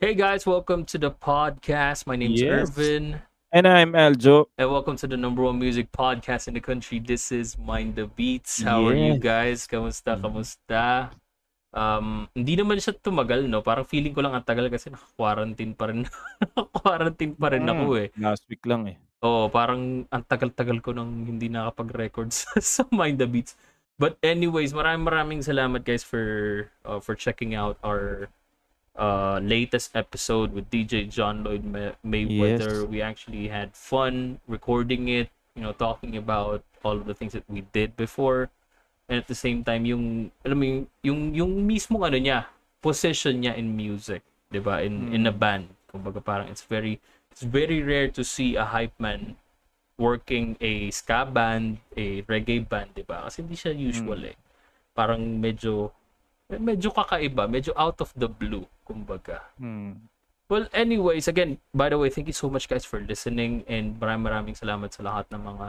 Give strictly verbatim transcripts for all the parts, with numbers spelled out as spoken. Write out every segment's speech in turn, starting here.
Hey guys, welcome to the podcast. My name's yes. Irvin. And I'm Aljo. And welcome to the number one music podcast in the country. This is Mind the Beats. How yes. are you guys? Kamusta, kamusta? Um, hindi naman siya tumagal, no? Parang feeling ko lang ang tagal kasi naka-quarantine pa rin. Quarantine pa rin ako eh. Last week lang eh. Oo, parang ang tagal-tagal ko nang hindi nakapag-record sa Mind the Beats. But anyways, maraming maraming salamat guys for uh, for checking out our uh latest episode with D J John Lloyd May- Mayweather. Yes. We actually had fun recording it, you know, talking about all of the things that we did before, and at the same time yung alam mo yung yung, yung mismong ano niya, position niya in music, 'di ba? In mm. in a band. Kumbaga parang it's very it's very rare to see a hype man working a ska band, a reggae band, 'di ba? Kasi hindi siya usual mm. eh. Parang medyo medyo kakaiba, medyo out of the blue, kumbaga. Hmm. Well, anyways, again, by the way, thank you so much guys for listening, and maraming maraming salamat sa lahat ng mga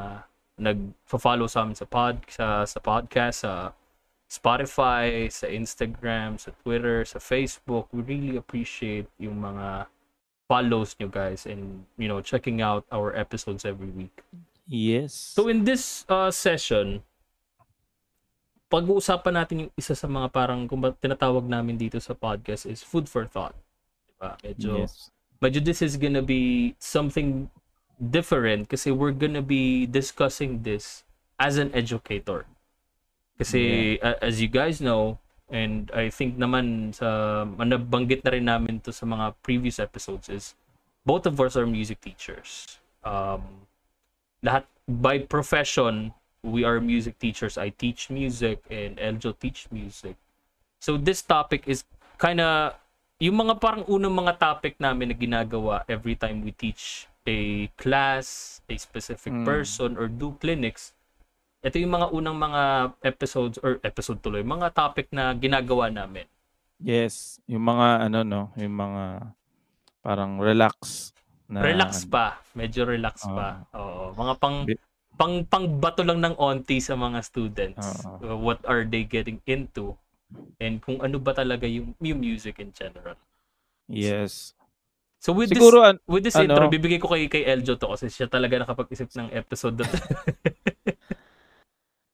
nag-follow sa amin sa, pod, sa, sa podcast, sa Spotify, sa Instagram, sa Twitter, sa Facebook. We really appreciate yung mga follows nyo guys and, you know, checking out our episodes every week. Yes. So in this uh, session, pag-uusapan natin yung isa sa mga parang kung ba, tinatawag namin dito sa podcast is food for thought. Diba? Medyo, yes. medyo this is gonna be something different kasi we're gonna be discussing this as an educator. Kasi yeah. uh, as you guys know, and I think naman sa nabanggit na rin namin to sa mga previous episodes is both of us are music teachers. Um, lahat by profession, we are music teachers. I teach music and Eljo teach music. So this topic is kind of yung mga parang unang mga topic namin na ginagawa every time we teach a class, a specific mm. person, or do clinics. Ito yung mga unang mga episodes or episode tuloy, mga topic na ginagawa namin. Yes, yung mga ano no, yung mga parang relax na relax pa, medyo relax oh. pa. Oo, mga pang pang pangbato lang ng onti sa mga students. Uh-huh. What are they getting into? And kung ano ba talaga yung, yung music in general. Yes. So, so with Siguro, this, an, with this ano, intro, bibigay ko kay, kay Eljo to kasi siya talaga nakapag-isip ng episode na to.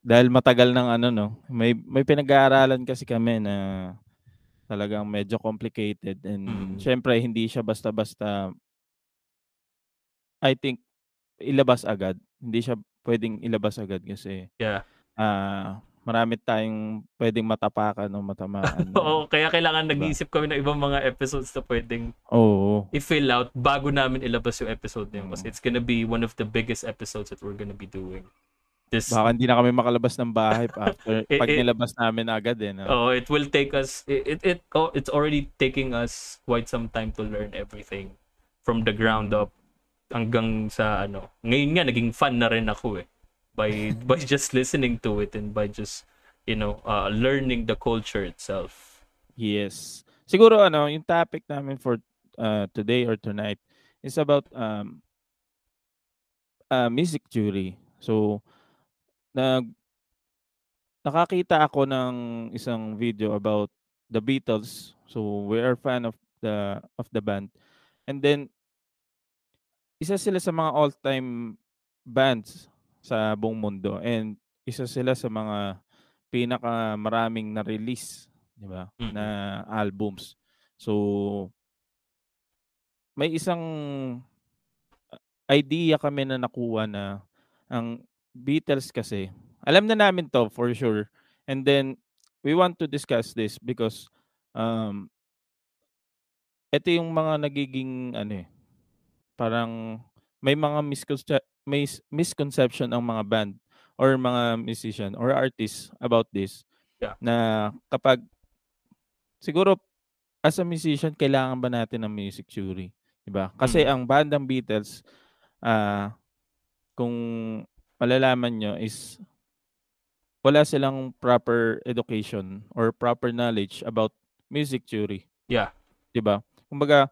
Dahil matagal ng ano, no? May, may pinag-aaralan kasi kami na talagang medyo complicated. And mm. syempre, hindi siya basta-basta, I think, ilabas agad. Hindi siya pwedeng ilabas agad kasi yeah. uh, marami tayong pwedeng matapakan o matamaan. Oo, kaya kailangan nag-iisip kami ng ibang mga episodes na pwedeng oh. i-fill out bago namin ilabas yung episode niyo. Kasi it's gonna be one of the biggest episodes that we're gonna be doing. This... Baka hindi na kami makalabas ng bahay after it, pag it, nilabas namin agad. Eh, no? Oh, it will take us, it, it, it, oh, it's already taking us quite some time to learn everything from the ground up. Hanggang sa ano, ngayon nga naging fan na rin ako eh by by just listening to it and by just, you know, uh, learning the culture itself. Yes. Siguro ano, yung topic namin for uh, today or tonight is about um uh, music theory. So nag nakakita ako ng isang video about the Beatles. So we are fan of the of the band. And then isa sila sa mga all-time bands sa buong mundo and isa sila sa mga pinakamaraming na-release, di ba, mm-hmm. na albums. So may isang idea kami na nakuha na ang Beatles kasi, alam na namin to for sure. And then we want to discuss this because um ito yung mga nagiging ano eh, parang may mga misconce- may misconception ang mga band or mga musician or artists about this. Yeah. Na kapag siguro as a musician, kailangan ba natin ng music theory? Diba? Kasi hmm. ang bandang Beatles, uh, kung malalaman nyo, is wala silang proper education or proper knowledge about music theory. Yeah. Diba? Kumbaga,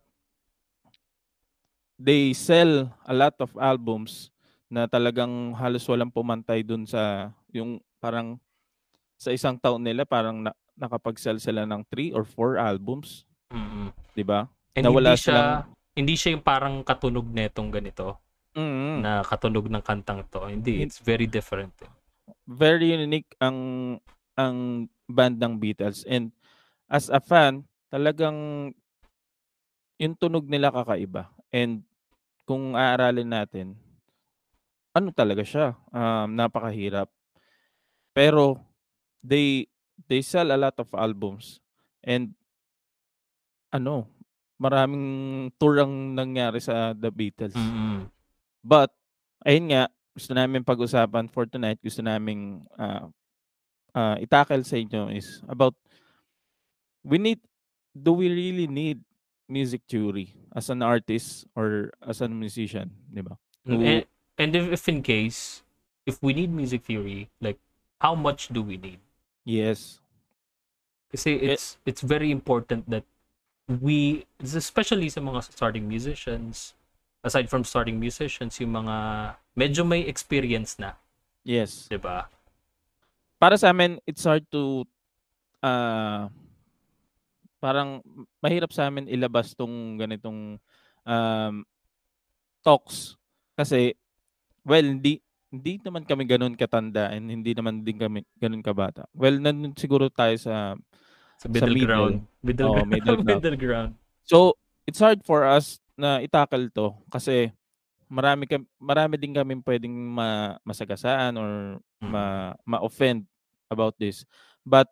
they sell a lot of albums na talagang halos walang pumantay dun sa, yung parang sa isang taon nila, parang na, nakapag-sell sila ng three or four albums. Mm-hmm. Diba? And na wala hindi siya... silang, hindi siya yung parang katunog netong ganito mm-hmm. na katunog ng kantang to. Hindi, it's very different. Very unique ang ang band ng Beatles. And as a fan, talagang yung tunog nila kakaiba. And kung aaralin natin, ano talaga siya? Um, napakahirap. Pero they they sell a lot of albums. And ano, maraming tour ang nangyari sa The Beatles. Mm-hmm. But, ayun nga, gusto namin pag-usapan for tonight, gusto namin uh, uh, itakel sa inyo is about, we need, do we really need music theory as an artist or as a musician? Diba? And, and if in case, if we need music theory, like, how much do we need? Yes. Kasi it's, it, it's very important that we, especially sa mga starting musicians, aside from starting musicians, yung mga medyo may experience na. Yes. Diba? Para sa amin, it's hard to, uh, parang mahirap sa amin ilabas tong ganitong um, talks. Kasi, well, hindi, hindi naman kami ganun katanda and hindi naman din kami ganun kabata. Well, nandun siguro tayo sa... Sa middle, sa middle ground. Middle, oh, middle, ground. middle ground. So, it's hard for us na itakal to kasi marami, ka, marami din kami pwedeng ma, masagasaan or ma, ma-offend about this. But,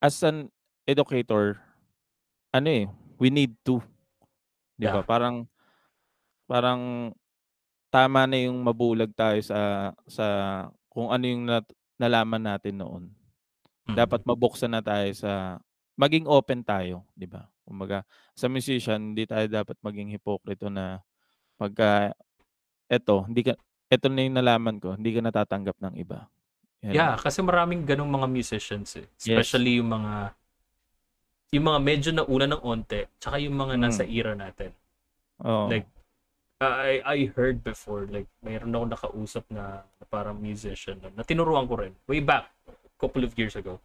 as an educator, ano eh, we need to. Di ba? Yeah. Parang, parang tama na yung mabulag tayo sa, sa kung ano yung nat, nalaman natin noon. Dapat mabuksan na tayo sa maging open tayo, di ba? Kumbaga, sa musician, hindi tayo dapat maging hipokrito na pagka eto, hindi ka eto na yung nalaman ko, hindi ka natatanggap ng iba. Yan. Yeah, kasi maraming ganung mga musicians eh. Especially yes. yung mga yung mga medyo nauna ng onte, tsaka yung mga hmm. nasa era natin. Oh. Like I I heard before like mayroon akong nakausap na, na parang musician na tinuruan ko rin way back couple of years ago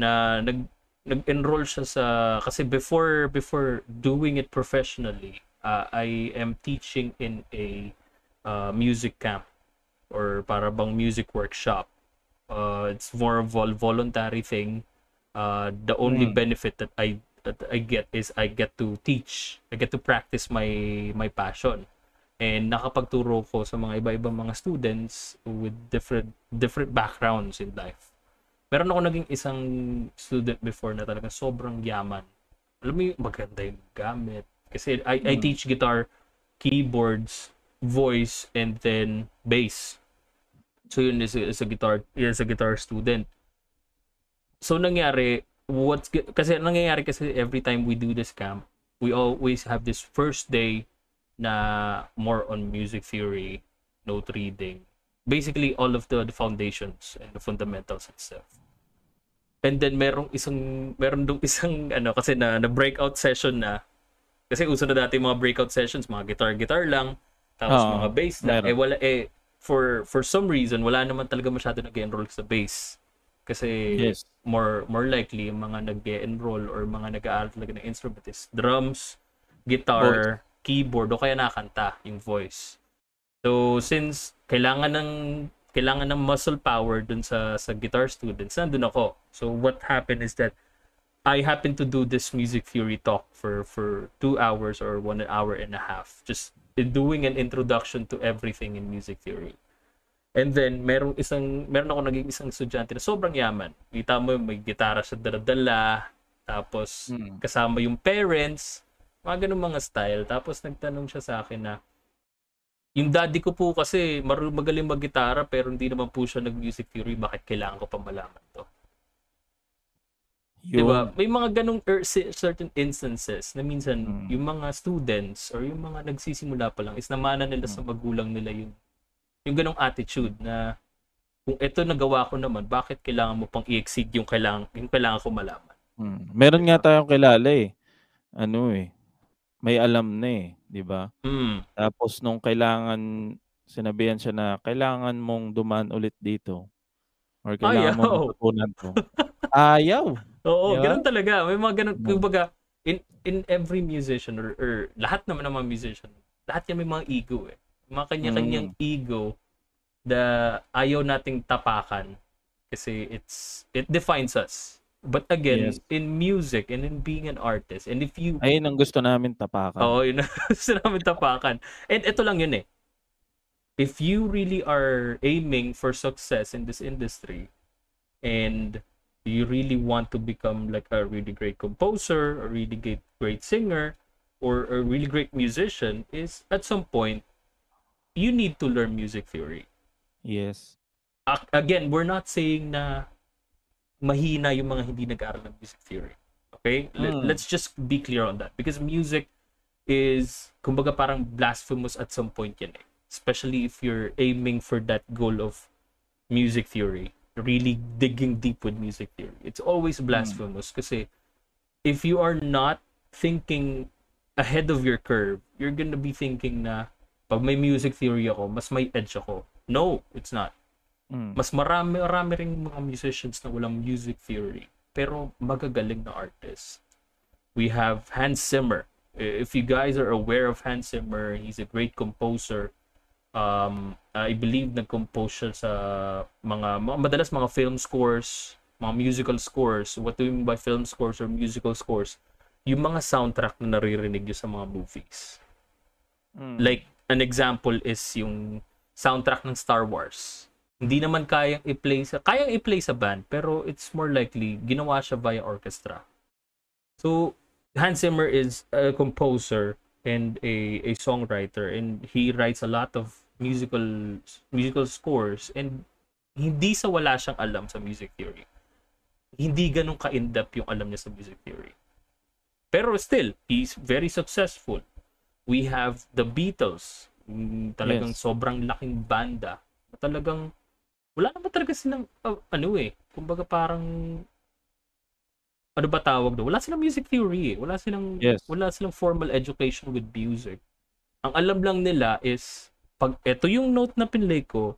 na nag nag-enroll siya sa kasi before before doing it professionally uh, I am teaching in a uh, music camp or para bang music workshop uh, it's more of a voluntary thing uh, the only mm. benefit that I that I get is I get to teach I get to practice my my passion and nakapagturo ko sa mga iba-ibang mga students with different different backgrounds in life. Meron ako naging isang student before na talaga sobrang yaman. Alam mo yung maganda yung gamit. Kasi I, mm. I teach guitar, keyboards, voice, and then bass. So yun is a, is a guitar, is a guitar student. So nangyari, what's, kasi nangyayari kasi every time we do this camp, we always have this first day na more on music theory, note reading. Basically, all of the, the foundations and the fundamentals itself. And then, merong isang, meron dong isang, ano, kasi na, na breakout session na, kasi uso na dati mga breakout sessions, mga guitar-guitar lang, tapos oh, mga bass lang. Meron. Eh, wala, eh, for, for some reason, wala naman talaga masyado nag-enroll sa bass. Kasi, yes. more, more likely, yung mga nag-enroll or mga nag-aaral talaga ng instrument is drums, guitar, voice. Keyboard, o kaya nakanta, yung voice. So, since kailangan ng kailangan ng muscle power dun sa sa guitar students, nandun ako. So, what happened is that I happened to do this music theory talk for for two hours or one hour and a half. Just doing an introduction to everything in music theory. And then, merong isang, meron ako naging isang estudyante na sobrang yaman. Kita mo, may gitara sa daladala, tapos hmm. kasama yung parents, mga ganun mga style. Tapos, nagtanong siya sa akin na, yung daddy ko po kasi marunong magaling mag-gitara pero hindi naman po siya nag-music theory. Bakit kailangan ko pa malaman to? Diba? May mga ganong er, certain instances na minsan mm. yung mga students or yung mga nagsisimula pa lang is namana nila mm. sa magulang nila yung yung ganong attitude na kung ito nagawa ko naman, bakit kailangan mo pang i-exceed yung kailangan, yung kailangan ko malaman. Mm. Meron diba? Nga tayong kilala eh. Ano eh. May alam na eh. Diba? Mm. Tapos nung kailangan, sinabihan siya na kailangan mong dumaan ulit dito. Or kailangan Ayaw. mong matutunan to. Ayaw! Oo, yeah. Ganun talaga. May mga ganun, kumbaga, in in every musician or, or lahat naman ng mga musician, lahat yan may mga ego eh. Mga kanya-kanyang mm. ego na ayaw nating tapakan kasi it's it defines us. But again, yes. in music and in being an artist, and if you... Ayun ang gusto namin tapakan. Oo, yun ang gusto namin tapakan. And ito lang yun eh. If you really are aiming for success in this industry and you really want to become like a really great composer, a really great, great singer, or a really great musician, is at some point, you need to learn music theory. Yes. Uh, again, we're not saying na mahina yung mga hindi nag-aaral ng music theory. Okay? Let, mm. Let's just be clear on that. Because music is, kumbaga parang blasphemous at some point yan eh. Especially if you're aiming for that goal of music theory. Really digging deep with music theory. It's always blasphemous mm. kasi if you are not thinking ahead of your curve, you're gonna be thinking na pag may music theory ako, mas may edge ako. No, it's not. Mm. Mas marami, marami rin mga musicians na walang music theory pero magagaling na artists. We have Hans Zimmer. If you guys are aware of Hans Zimmer, he's a great composer. Um, I believe nag-compose siya sa mga, mga, madalas mga film scores, mga musical scores. What do you mean by film scores or musical scores? Yung mga soundtrack na naririnig nyo sa mga movies. Mm. Like, an example is yung soundtrack ng Star Wars. Hindi naman kayang i-play sa, kayang i-play sa band, pero it's more likely, ginawa siya via orchestra. So, Hans Zimmer is a composer and a, a songwriter, and he writes a lot of musical musical scores, and hindi sa wala siyang alam sa music theory. Hindi ganun ka-in-depth yung alam niya sa music theory. Pero still, he's very successful. We have the Beatles. Talagang yes. sobrang laking banda. Talagang, wala naman talaga silang, uh, ano eh, kumbaga parang, ano ba tawag doon? Wala silang music theory eh. Wala silang, yes. wala silang formal education with music. Ang alam lang nila is, pag ito yung note na pinlay ko,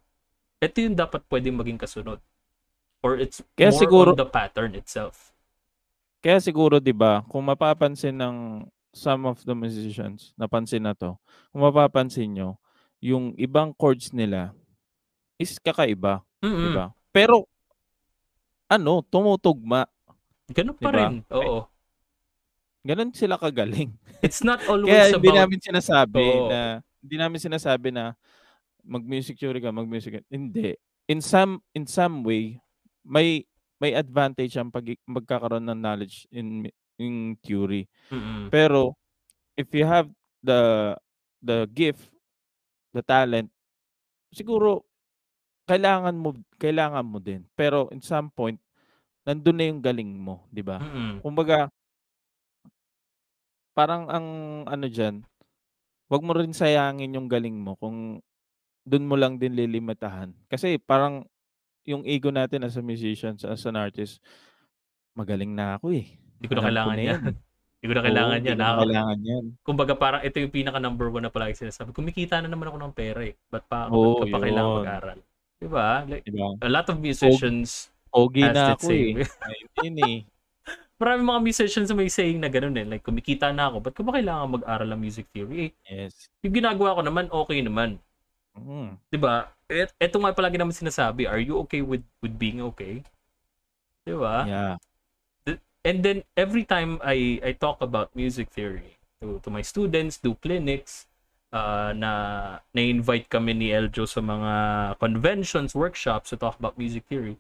ito yung dapat pwedeng maging kasunod. Or it's kaya more siguro, on the pattern itself. Kaya siguro, di ba, kung mapapansin ng some of the musicians, napansin na to, kung mapapansin nyo, yung ibang chords nila is kakaiba. Mm-hmm. Di ba? Pero, ano, tumutugma. Ganun pa diba? Rin. Oo. Ganun sila kagaling. It's not always kaya, about... Kaya hindi namin sinasabi oh. na... Hindi namin sinasabi na mag-music theory ka, mag-music. Hindi. In some in some way, may may advantage ang pag magkakaroon ng knowledge in in theory. Mm-hmm. Pero if you have the the gift, the talent, siguro kailangan mo kailangan mo din. Pero in some point, nandun na yung galing mo, 'di ba? Mm-hmm. Kumbaga parang ang ano diyan, wag mo rin sayangin yung galing mo kung doon mo lang din lilimitahan. Kasi parang yung ego natin as a musician, as an artist, magaling na ako eh. Hindi ko na kailangan ko na yan. Hindi ko na kailangan yan. Hindi ko na kailangan yan. Kumbaga parang ito yung pinaka number one na palagi sinasabi. Kumikita na naman ako ng pera eh. Ba't pa ako oh, kailangan mag-aral? Diba? Like, diba? A lot of musicians o- Ogi na ako eh. I mean eh. Maraming mga musicians may saying na gano'n eh. Like, kumikita na ako. Ba't ko ba kailangan mag-aral ng music theory eh? Yes. Yung ginagawa ko naman, okay naman. Mm. Diba? Et, eto nga palagi naman sinasabi, are you okay with, with being okay? Diba? Yeah. The, and then, every time I, I talk about music theory to, to my students, do clinics, uh, na na-invite kami ni Eljo sa mga conventions, workshops to talk about music theory.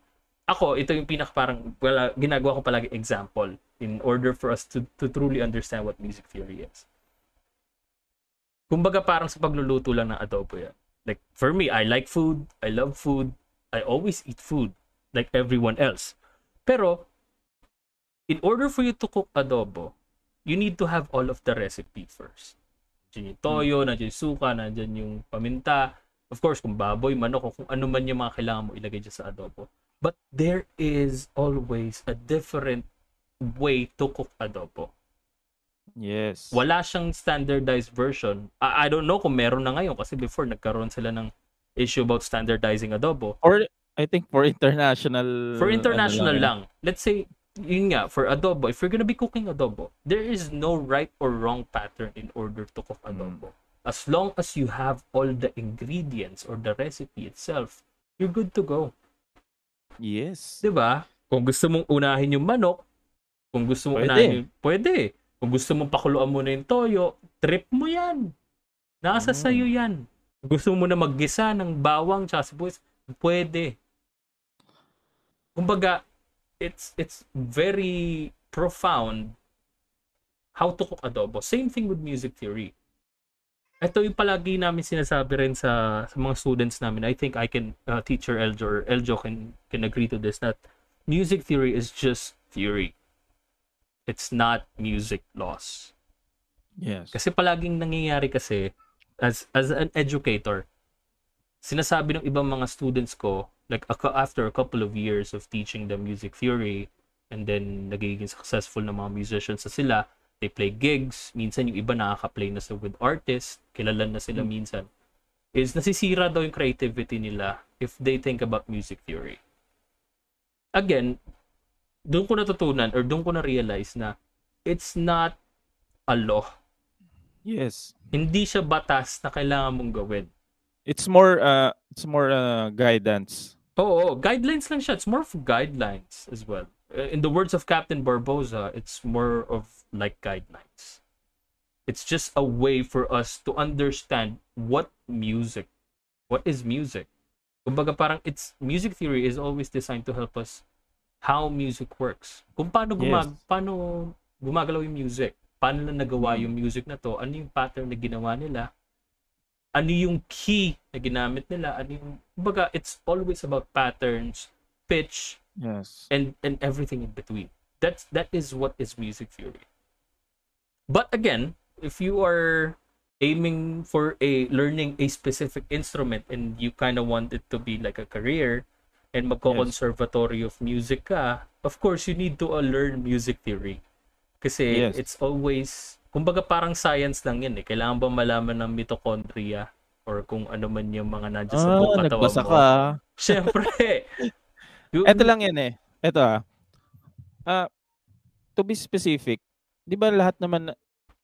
Ako, ito yung pinaka parang well, ginagawa ko palagi example in order for us to, to truly understand what music theory is. Kumbaga parang sa pagluluto lang ng adobo yan. Like, for me, I like food, I love food, I always eat food like everyone else. Pero, in order for you to cook adobo, you need to have all of the recipe first. Nandiyan yung toyo, nandiyan yung suka, nandiyan yung paminta. Of course, kung baboy, manok, kung ano man yung mga kailangan mo ilagay dyan sa adobo. But there is always a different way to cook adobo. Yes. Wala siyang standardized version. I, I don't know kung meron na ngayon kasi before nagkaroon sila ng issue about standardizing adobo. Or I think for international... For international ano lang. lang. Let's say, yun nga, for adobo, if you're gonna be cooking adobo, there is no right or wrong pattern in order to cook adobo. Mm. As long as you have all the ingredients or the recipe itself, you're good to go. Yes. Diba? Kung gusto mong unahin yung manok, kung gusto mong pwede. unahin yung... Pwede. Kung gusto mong pakuluan mo na yung toyo, trip mo yan. Nasa mm. sayo yan. Gusto mo na maggisa ng bawang tsaka sibuyas, pwede. Kumbaga, it's, it's very profound how to cook adobo. Same thing with music theory. Ito yung palagi namin sinasabi rin sa, sa mga students namin. I think I can, uh, teacher Eljo or Eljo can, can agree to this, that music theory is just theory. It's not music laws. Yes. Kasi palaging nangyayari kasi, as, as an educator, sinasabi ng ibang mga students ko, like after a couple of years of teaching them music theory, and then nagiging successful na mga musicians sa sila, they play gigs, minsan yung iba nakaka-play na sa with artists, kilala na sila mm. minsan, is nasisira daw yung creativity nila if they think about music theory. Again, doon ko natutunan or doon ko na-realize na it's not a law. Yes. Hindi siya batas na kailangan mong gawin. It's more, uh, it's more uh, guidance. Oo, oh, guidelines lang siya. It's more for guidelines as well. In the words of Captain Barbosa, it's more of like guidelines. It's just a way for us to understand what music, what is music. Kumbaga parang it's music theory is always designed to help us how music works. Kung paano, gumag- yes. paano gumagalaw yung music, paano na nagawa yung music na to, ano yung pattern na ginawa nila, ano yung key na ginamit nila, ano yung, kumbaga it's always about patterns, pitch, yes, and and everything in between. That's that is what is music theory. But again, if you are aiming for a learning a specific instrument and you kind of want it to be like a career and magko-conservatory yes. of music ka, of course you need to uh, learn music theory. Kasi yes. it's always, kumbaga parang science lang yan eh. Kailangan ba malaman ng mitochondria or kung ano man yung mga nandiyan sa buong katawan mo? Ka. Siyempre. Ito lang yan eh. Ito ah. Uh, to be specific, di ba lahat naman,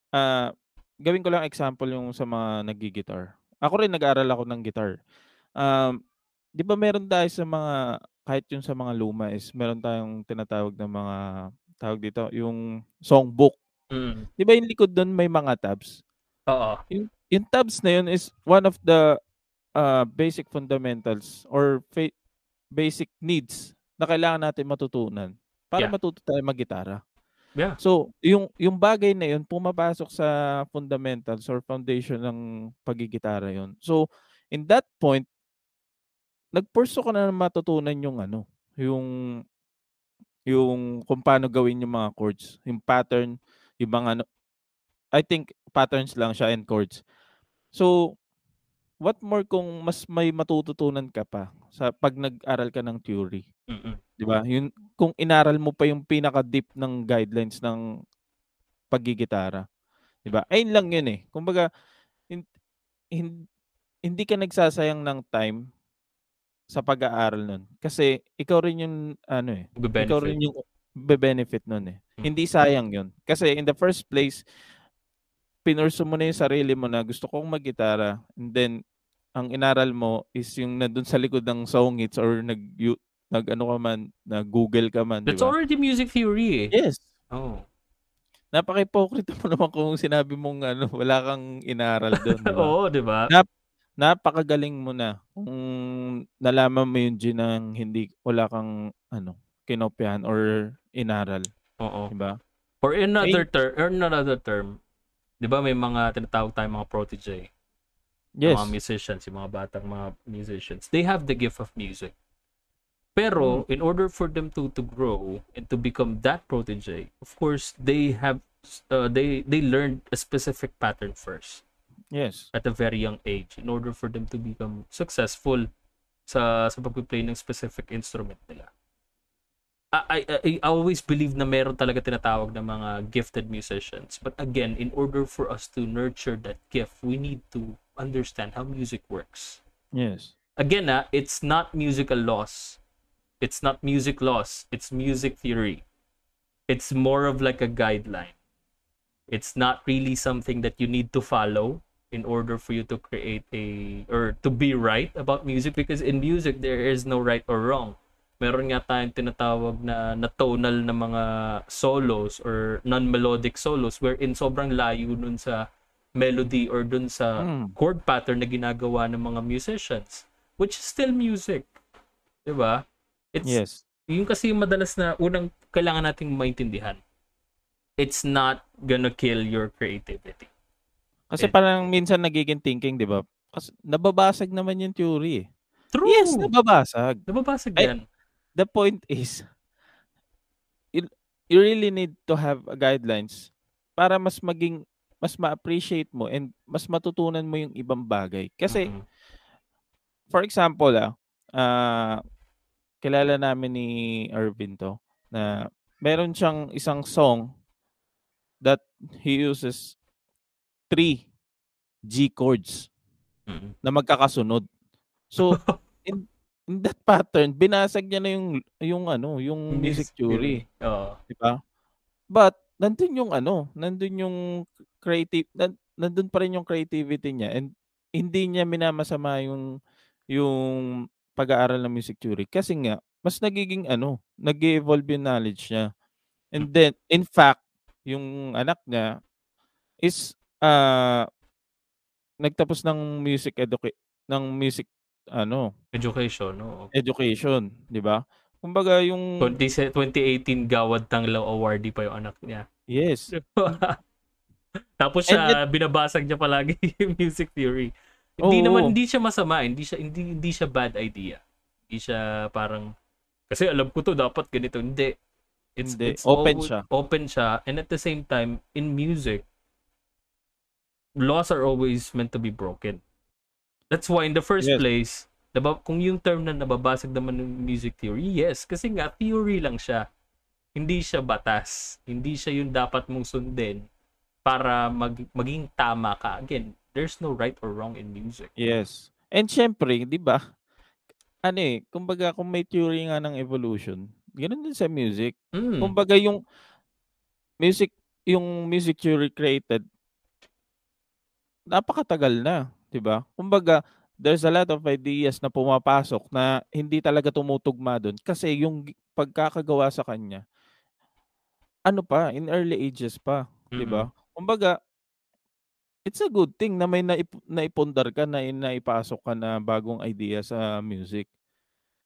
uh, gawin ko lang example yung sa mga nag-gitar. Ako rin nag-aaral ako ng guitar. Um, di ba meron tayo sa mga, kahit yung sa mga luma is, meron tayong tinatawag na mga, tawag dito, yung songbook. Mm. Di ba yung likod doon may mga tabs? Oo. Yung, yung tabs na yun is one of the uh, basic fundamentals or fa- basic needs na kailangan natin matutunan para yeah. matuto tayo mag-gitara. Yeah. So, yung yung bagay na yun pumapasok sa fundamentals or foundation ng pagigitara yun. So, in that point, nagpurso ka na matutunan yung ano, yung yung kung paano gawin yung mga chords, yung pattern, yung mga ano, I think patterns lang siya and chords. So, what more kung mas may matututunan ka pa sa pag nag-aral ka ng theory. Mm-hmm. 'Di ba? Yun kung inaral mo pa yung pinaka-deep ng guidelines ng paggigitara. 'Di ba? Ayun lang 'yun eh. Kumbaga hin- hin- hindi ka nagsasayang ng time sa pag-aaral nun. Kasi ikaw rin yung ano eh, be-benefit. Ikaw rin yung be-benefit nun eh. Mm-hmm. Hindi sayang 'yun. Kasi in the first place pinurso mo na yung sarili mo na gusto kong mag-gitara and then ang inaral mo is yung nandun sa likod ng songits or nag, you, nag ano ka man, nag-google ka man. That's diba? Already music theory eh. Yes. Oh. Napaka-hypocrite mo naman kung sinabi mong ano, wala kang inaral doon. Diba? Oo, di ba? Nap- napakagaling mo na kung nalaman mo yung gin ng hindi wala kang ano, kinopyahan or inaral. Oo. Di ba? Or in another term, or in another term, di ba may mga tinatawag tayong mga protege? Yes. Mga musicians, yung mga batang mga musicians. They have the gift of music. Pero in order for them to to grow and to become that protege, of course they have uh, they they learned a specific pattern first. Yes. At a very young age, in order for them to become successful sa sa pagpi-play ng specific instrument nila. I, I, I always believe na meron talaga tinatawag na mga gifted musicians. But again, in order for us to nurture that gift, we need to understand how music works. Yes. Again, ah, it's not musical loss. It's not music loss. It's music theory. It's more of like a guideline. It's not really something that you need to follow in order for you to create a, or to be right about music, because in music, there is no right or wrong. Meron nga tayong tinatawag na, na tonal na mga solos or non-melodic solos wherein sobrang layo dun sa melody or dun sa mm. chord pattern na ginagawa ng mga musicians, which is still music. Diba? It's, yes. Yung kasi yung madalas na unang kailangan nating maintindihan, it's not gonna kill your creativity. Kasi It, parang minsan nagiging thinking, diba? Kasi nababasag naman yung theory. True. Yes, nababasag. Nababasag yan. I, The point is, you, you really need to have guidelines para mas maging, mas ma-appreciate mo and mas matutunan mo yung ibang bagay. Kasi, mm-hmm. for example, ah, uh, kilala namin ni Irvin to, na meron siyang isang song that he uses three G chords mm-hmm. na magkakasunod. So, in in that pattern, binasag niya na yung yung ano, yung music theory. Oo. Di ba? But nandun yung ano, nandun yung creative, nandun pa rin yung creativity niya, and hindi niya minamasama yung yung pag-aaral ng music theory kasi nga mas nagiging ano, nag-evolve yung knowledge niya. And then in fact, yung anak niya is uh nagtapos ng music education ng music ano education no okay. education di ba, kumbaga yung twenty eighteen Gawad Tanglaw awardee pa yung anak niya. Yes. Tapos siya, then, binabasag niya palagi yung music theory. Oh, hindi naman, hindi siya masama, hindi siya hindi hindi siya bad idea, hindi siya parang kasi alam ko to dapat ganito, hindi it's, hindi. it's open always, siya open siya and at the same time in music, laws are always meant to be broken. That's why in the first yes. place, nabab- kung yung term na nababasag naman ng music theory, yes, kasi nga theory lang siya. Hindi siya batas. Hindi siya yung dapat mong sundin para mag- maging tama ka. Again, there's no right or wrong in music. Yes. And syempre, di ba, ano eh, kumbaga kung may theory nga ng evolution, ganoon din sa music. Mm. Kumbaga yung music, yung music theory created, napakatagal na. Diba? Kumbaga, there's a lot of ideas na pumapasok na hindi talaga tumutugma doon kasi yung pagkakagawa sa kanya, ano pa, in early ages pa. Diba? Mm-hmm. Kumbaga, it's a good thing na may naip- naipundar ka, na naipasok ka na bagong idea sa music.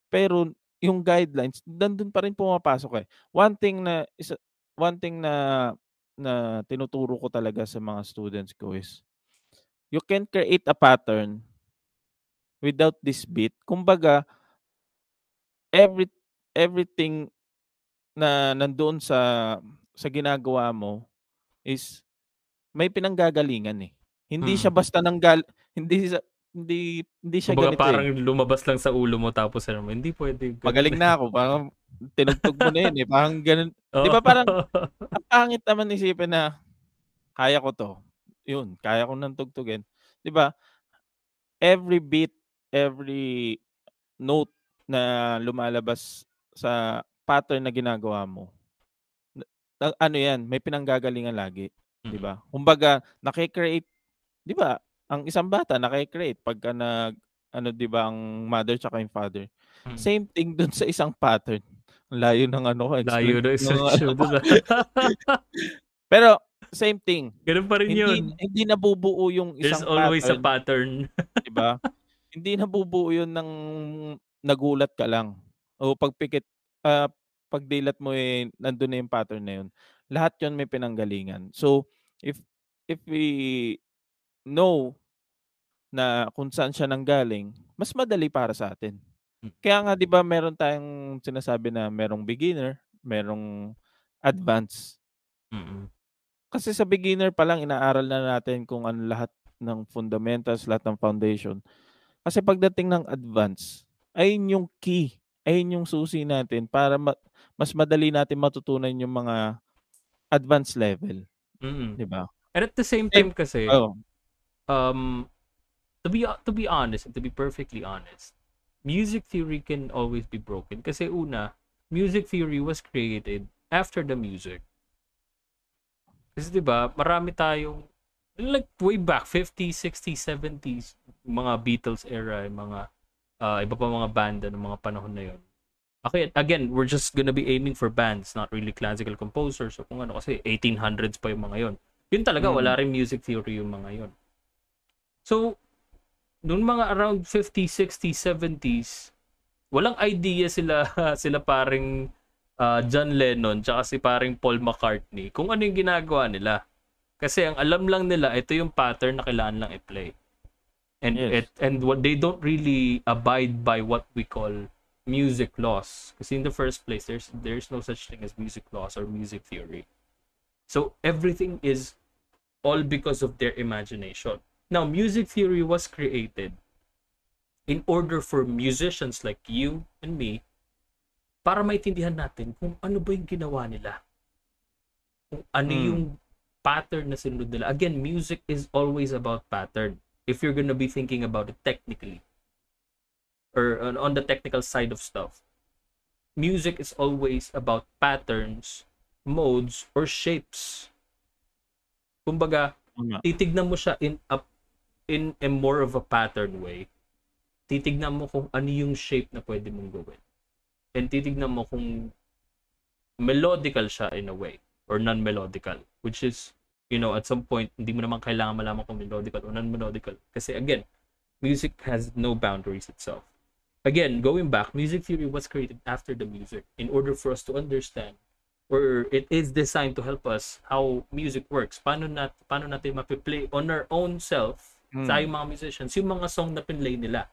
Pero yung guidelines, nandun pa rin pumapasok eh. One thing na, isa, one thing na, na tinuturo ko talaga sa mga students ko is, you can create a pattern without this beat. Kumbaga, every everything na nandoon sa sa ginagawa mo is may pinanggagalingan eh. Hindi hmm. siya basta nanggal, hindi hindi hindi siya kumbaga ganito. Parang eh. lumabas lang sa ulo mo tapos ano, hindi pwede. Magaling na ako, parang tinugtog mo na 'yan eh. Parang ganun. Oh. 'Di ba parang ang pangit naman isipin na kaya ko 'to. Yun, kaya ko nang tugtugin. Diba? Every beat, every note na lumalabas sa pattern na ginagawa mo, na, ano yan, may pinanggagalingan lagi. Diba? Mm-hmm. Kumbaga, nakikreate, diba, ang isang bata nakikreate pagka nag, ano diba, ang mother tsaka yung father. Mm-hmm. Same thing dun sa isang pattern. Layo ng ano. Layo ng isang Pero, same thing. Ganun pa rin hindi, yun. Hindi nabubuo yung isang There's pattern. There's always a pattern. Diba? Hindi nabubuo yun ng nagulat ka lang. O pagpikit, uh, pagdilat mo eh, nandun na yung pattern na yun. Lahat yun may pinanggalingan. So, if if we know na kung saan siya nanggaling, mas madali para sa atin. Kaya nga 'di ba meron tayong sinasabi na merong beginner, merong advanced. Mm-hmm. Kasi sa beginner pa lang inaaral na natin kung ano lahat ng fundamentals, lahat ng foundation. Kasi pagdating ng advanced, ayun yung key, ayun yung susi natin para ma- mas madali natin matutunan yung mga advanced level. Mm-hmm. 'Di ba? And at the same time kasi oh. um to be to be honest, and to be perfectly honest, music theory can always be broken kasi una, music theory was created after the music. Kasi diba, marami tayong like way back fifties, sixties, seventies mga Beatles era, mga uh, iba pa mga banda ng mga panahon na yon. Okay, again, we're just gonna be aiming for bands, not really classical composers o kung ano kasi eighteen hundreds pa yung mga yon. Yun talaga mm. wala rin music theory yung mga yon. So noong mga around fifties, sixties, seventies, walang idea sila sila paring uh, John Lennon tsaka si paring Paul McCartney kung ano yung ginagawa nila. Kasi ang alam lang nila, ito yung pattern na kailangan lang i-play. And yes. it and what they don't really abide by what we call music laws. Kasi in the first place, there's there's no such thing as music laws or music theory. So everything is all because of their imagination. Now, music theory was created in order for musicians like you and me para maintindihan natin kung ano ba yung ginawa nila. Kung ano mm. yung pattern na sinunod nila. Again, music is always about pattern if you're gonna be thinking about it technically or on the technical side of stuff. Music is always about patterns, modes, or shapes. Kumbaga, titignan mo siya in a in a more of a pattern way. Titignan mo kung ano yung shape na pwede mong gawin. And titignan mo kung melodical siya in a way or non-melodical. Which is, you know, at some point, hindi mo naman kailangan malaman kung melodical or non-melodical. Kasi again, music has no boundaries itself. Again, going back, music theory was created after the music in order for us to understand or it is designed to help us how music works. Paano, nat, paano natin mapiplay on our own self mm. sa yung mga musicians, yung mga song na pinlay nila.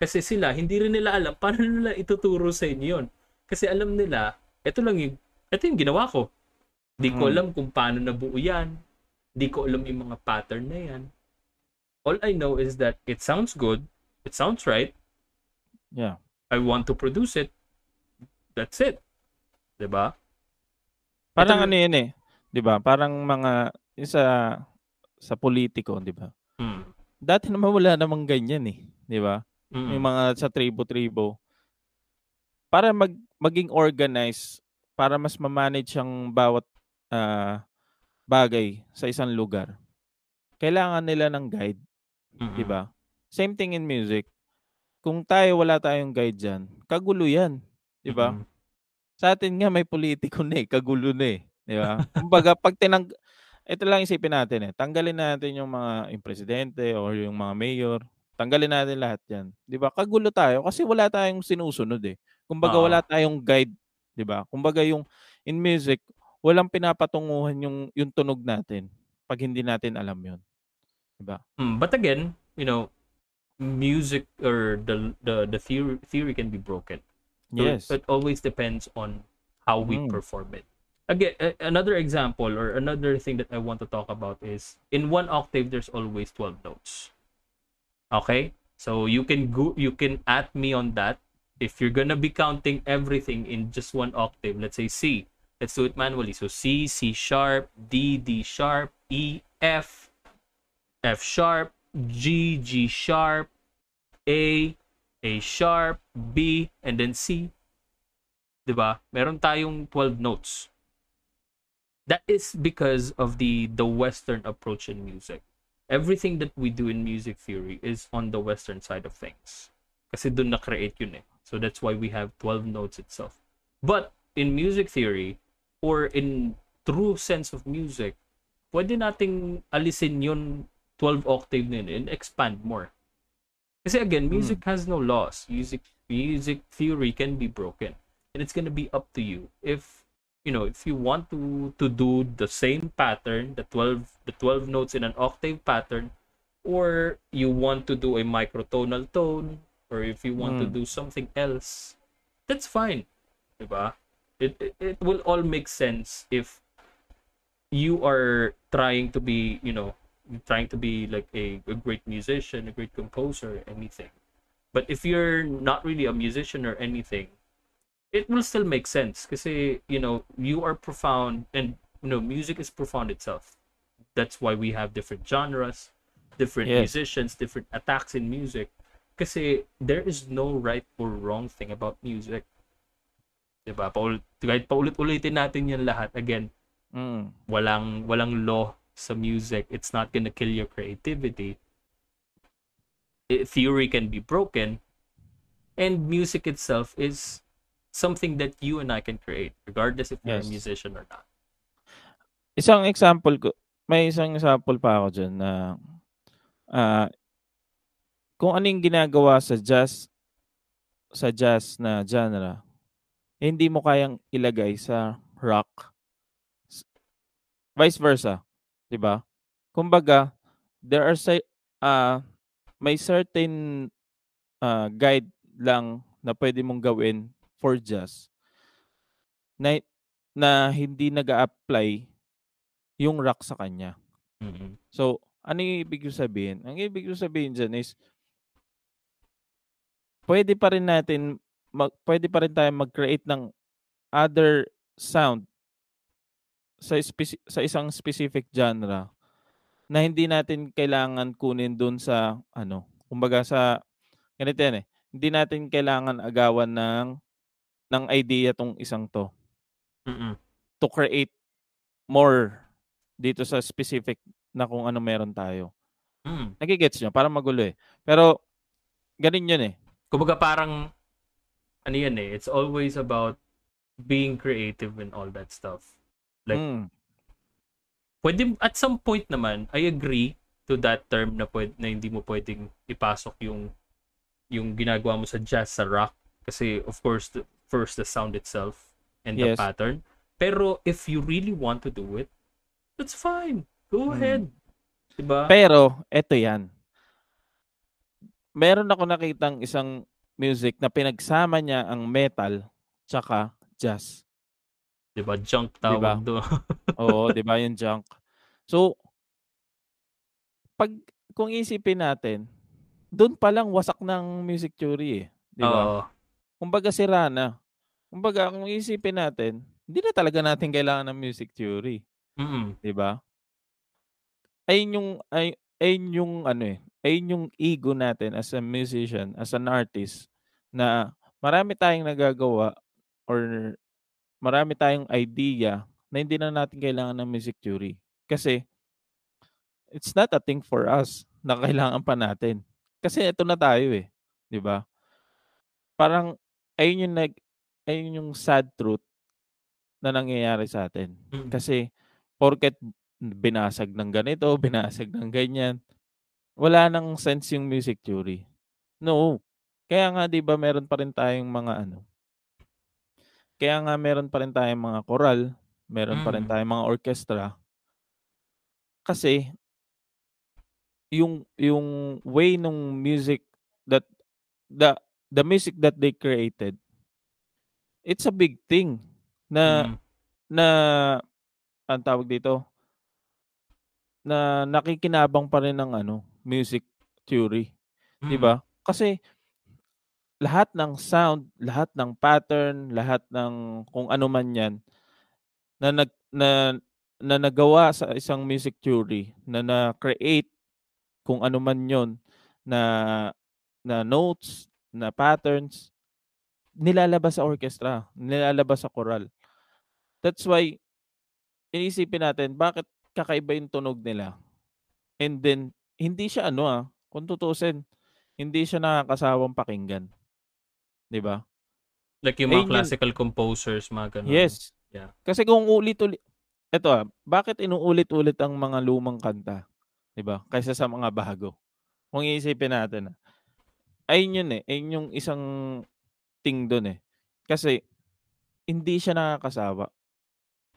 Kasi sila, hindi rin nila alam paano nila ituturo sa inyo yun. Kasi alam nila, ito lang yung, ito yung ginawa ko. Di ko mm. alam kung paano nabuo yan. Di ko alam yung mga pattern na yan. All I know is that it sounds good. It sounds right. Yeah. I want to produce it. That's it. Diba? Parang ito, ano yun eh, 'di ba? Parang mga isa sa politiko, 'di ba? Hmm. Dati naman wala namang ganyan eh, 'di ba? Hmm. Yung mga sa tribo-tribo para mag maging organized, para mas ma-manage ang bawat uh, bagay sa isang lugar. Kailangan nila ng guide, hmm. 'di ba? Same thing in music. Kung tayo wala tayong guide diyan, kagulo 'yan, 'di ba? Hmm. Sa atin nga may politiko na eh, kagulo na eh, di ba? Kumbaga pag tinang ito lang isipin natin eh, tanggalin natin yung mga yung presidente o yung mga mayor, tanggalin natin lahat 'yan. Di ba? Kagulo tayo kasi wala tayong sinusunod eh. Kumbaga ah. wala tayong guide, di ba? Kumbaga yung in music, walang pinapatunguhan yung yung tunog natin pag hindi natin alam 'yon. Di ba? Mm, but again, you know, music or the the the theory theory can be broken. So yes. It always depends on how we mm. perform it. Again, another example or another thing that I want to talk about is in one octave there's always twelve notes. Okay? So you can go, you can at me on that. If you're gonna be counting everything in just one octave, let's say C. Let's do it manually. So C, C sharp, D, D sharp, E, F, F sharp, G, G sharp, A, A sharp, B, and then C. Diba? Meron tayong twelve notes. That is because of the the Western approach in music. Everything that we do in music theory is on the Western side of things. Kasi dun na-create yun eh. So that's why we have twelve notes itself. But in music theory, or in true sense of music, pwede nating alisin yun twelve octave na yun and expand more. Kasi again, music mm. has no laws. Music music theory can be broken. And it's gonna be up to you. If you know, if you want to to do the same pattern, the twelve the twelve notes in an octave pattern, or you want to do a microtonal tone, or if you want mm. to do something else, that's fine. Diba? It, it it will all make sense if you are trying to be, you know, trying to be like a, a great musician, a great composer, anything. But if you're not really a musician or anything, it will still make sense kasi, you know, you are profound, and you know, music is profound itself. That's why we have different genres, different yes. musicians, different attacks in music. Kasi there is no right or wrong thing about music. Diba? Paul, kahit paulit-ulitin natin yan lahat. Again, mm. walang walang law sa music. It's not gonna kill your creativity. It, theory can be broken, and music itself is something that you and I can create, regardless if you're yes. a musician or not. Isang example ko, may isang example pa ako dyan na uh, kung anong ginagawa sa jazz, sa jazz na genre, eh, hindi mo kayang ilagay sa rock, vice versa, di ba? Kumbaga, there are say uh, may certain uh, guide lang na pwede mong gawin for jazz na, na hindi nag-a-apply yung rock sa kanya. Mm-hmm. So, ano yung ibig ko sabihin? Ang ibig ko sabihin dyan is pwede pa rin natin mag, pwede pa rin tayo mag-create ng other sound sa, speci- sa isang specific genre na hindi natin kailangan kunin doon sa ano, kumbaga sa ganito yan eh. Hindi natin kailangan agawan ng ng idea tong isang to. Mm-mm. To create more dito sa specific na kung ano meron tayo. Mm. Nagigets nyo? Parang magulo eh. Pero ganun yun eh. Kumbaga parang ano yan eh, it's always about being creative and all that stuff. Like mm. pwede, at some point naman, I agree to that term na, pwede, na hindi mo pwedeng ipasok yung yung ginagawa mo sa jazz, sa rock. Kasi, of course, the, first the sound itself and yes. the pattern. Pero, if you really want to do it, that's fine. Go hmm. ahead. Diba? Pero, eto yan. Meron ako nakitang isang music na pinagsama niya ang metal tsaka jazz. Diba? Junk tawag diba? Doon. Oo, diba yung junk? So, pag kung isipin natin, doon palang wasak ng music theory eh. Diba? Uh, Kumbaga sira na. Kumbaga kung isipin natin, hindi na talaga natin kailangan ng music theory. Mm-hmm. Diba? Ayun yung, ay, ayun yung ano eh, ayun yung ego natin as a musician, as an artist, na marami tayong nagagawa or marami tayong idea na hindi na natin kailangan ng music theory. Kasi, it's not a thing for us na kailangan pa natin. Kasi ito na tayo eh. Di ba? Parang, ayun yung, nag, ayun yung sad truth na nangyayari sa atin. Kasi, porket binasag ng ganito, binasag ng ganyan, wala nang sense yung music theory. No. Kaya nga, di ba, meron pa rin tayong mga ano, Kaya nga meron pa rin tayong mga choral, meron mm. pa rin tayong mga orchestra. Kasi yung yung way nung music that the the music that they created, it's a big thing na mm. na ang tawag dito, na nakikinabang pa rin ng ano, music theory. Mm. 'Di ba? Kasi lahat ng sound, lahat ng pattern, lahat ng kung ano man yan na, nag, na, na nagawa sa isang music theory, na na-create kung ano man yun, na, na notes, na patterns, nilalabas sa orchestra, nilalabas sa choral. That's why, inisipin natin, bakit kakaiba yung tunog nila? And then, hindi siya ano ah, kung tutusin, hindi siya nakakasawang pakinggan. Diba? Like yung mga Ay, classical yun, composers, mga ganun. Yes. Yeah. Kasi kung ulit-ulit, eto ah, bakit inuulit-ulit ang mga lumang kanta? Diba? Kaysa sa mga bago. Kung iisipin natin ah. Ayun yun eh. Ayun yung isang thing dun eh. Kasi, hindi siya nakakasawa.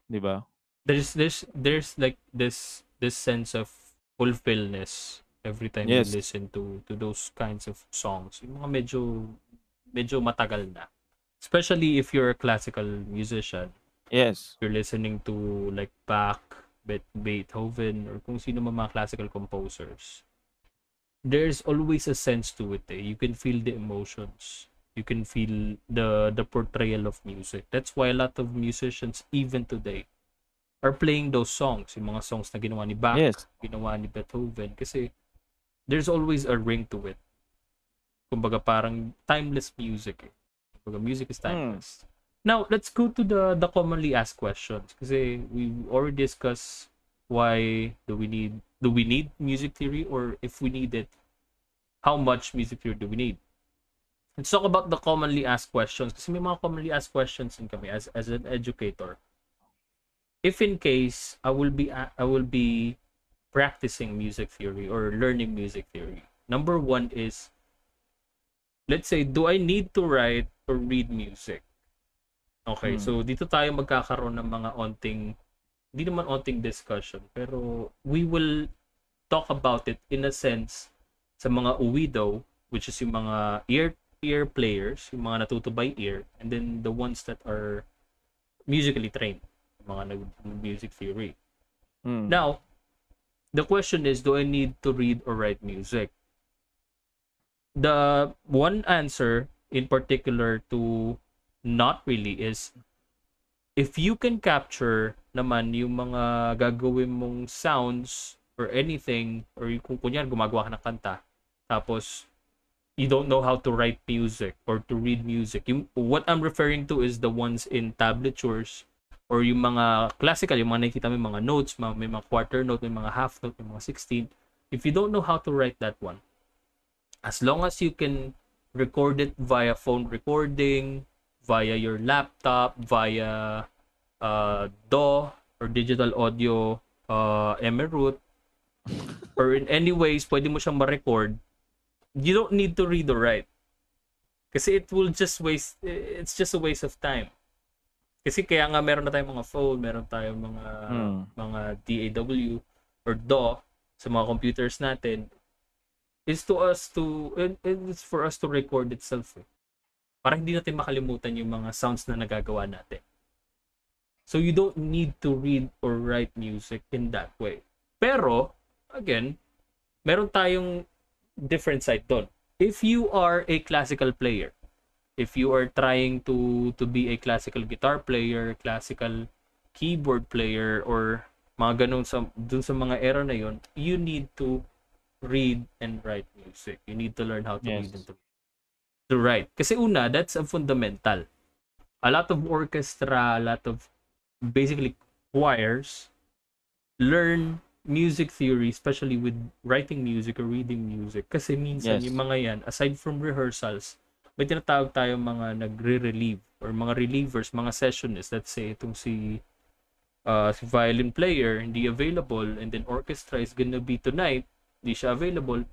Diba? There's, there's, there's like this, this sense of fulfillness every time yes. you listen to to those kinds of songs. Yung mga medyo medyo matagal na. Especially if you're a classical musician. Yes. You're listening to like Bach, Beethoven, or kung sino man mga classical composers. There's always a sense to it. Eh. You can feel the emotions. You can feel the the portrayal of music. That's why a lot of musicians, even today, are playing those songs. Yung mga songs na ginawa ni Bach, yes. ginawa ni Beethoven. Kasi there's always a ring to it. Kumbaga parang timeless music. Eh. Kumbaga music is timeless. Hmm. Now, let's go to the, the commonly asked questions. Kasi we already discussed why do we need do we need music theory, or if we need it, how much music theory do we need? Let's talk about the commonly asked questions. Kasi may mga commonly asked questions din kami as as an educator. If in case I will be I will be practicing music theory or learning music theory, number one is, let's say, do I need to write or read music? Okay, hmm. so dito tayo magkakaroon ng mga onting, hindi naman onting discussion, pero we will talk about it in a sense sa mga uwido, which is yung mga ear ear players, yung mga natuto by ear, and then the ones that are musically trained, mga nag music theory. Hmm. Now, the question is, do I need to read or write music? The one answer in particular to not really is, if you can capture naman yung mga gagawin mong sounds or anything, or kung kunyari gumagawa ka ng kanta tapos you don't know how to write music or to read music, yung, what I'm referring to is the ones in tablatures or yung mga classical, yung mga nakikita may mga notes, may mga quarter note, may mga half note, may mga sixteenth. If you don't know how to write that one, as long as you can record it via phone recording, via your laptop, via uh, D A W or digital audio uh, emeroot, or in any ways, pwede mo siyang ma-record. You don't need to read or write. Kasi it will just waste, it's just a waste of time. Kasi kaya nga meron na tayong mga phone, meron tayong mga hmm. mga D A W or D A W sa mga computers natin. It's to us to, it, it's for us to record itself. Eh. Para hindi natin makalimutan yung mga sounds na nagagawa natin. So you don't need to read or write music in that way. Pero, again, meron tayong different side doon. If you are a classical player, if you are trying to to be a classical guitar player, classical keyboard player, or mga ganun sa, dun sa mga era na yun, you need to read and write music. You need to learn how to yes. read and to to write. Kasi una, that's a fundamental. A lot of orchestra, a lot of basically choirs learn music theory, especially with writing music or reading music. Kasi minsan yes. yung mga yan, aside from rehearsals, may tinatawag tayo mga nagre-relieve or mga relievers, mga sessionists. Let's say itong si, uh, si violin player, hindi available, and then orchestra is gonna be tonight, hindi siya available.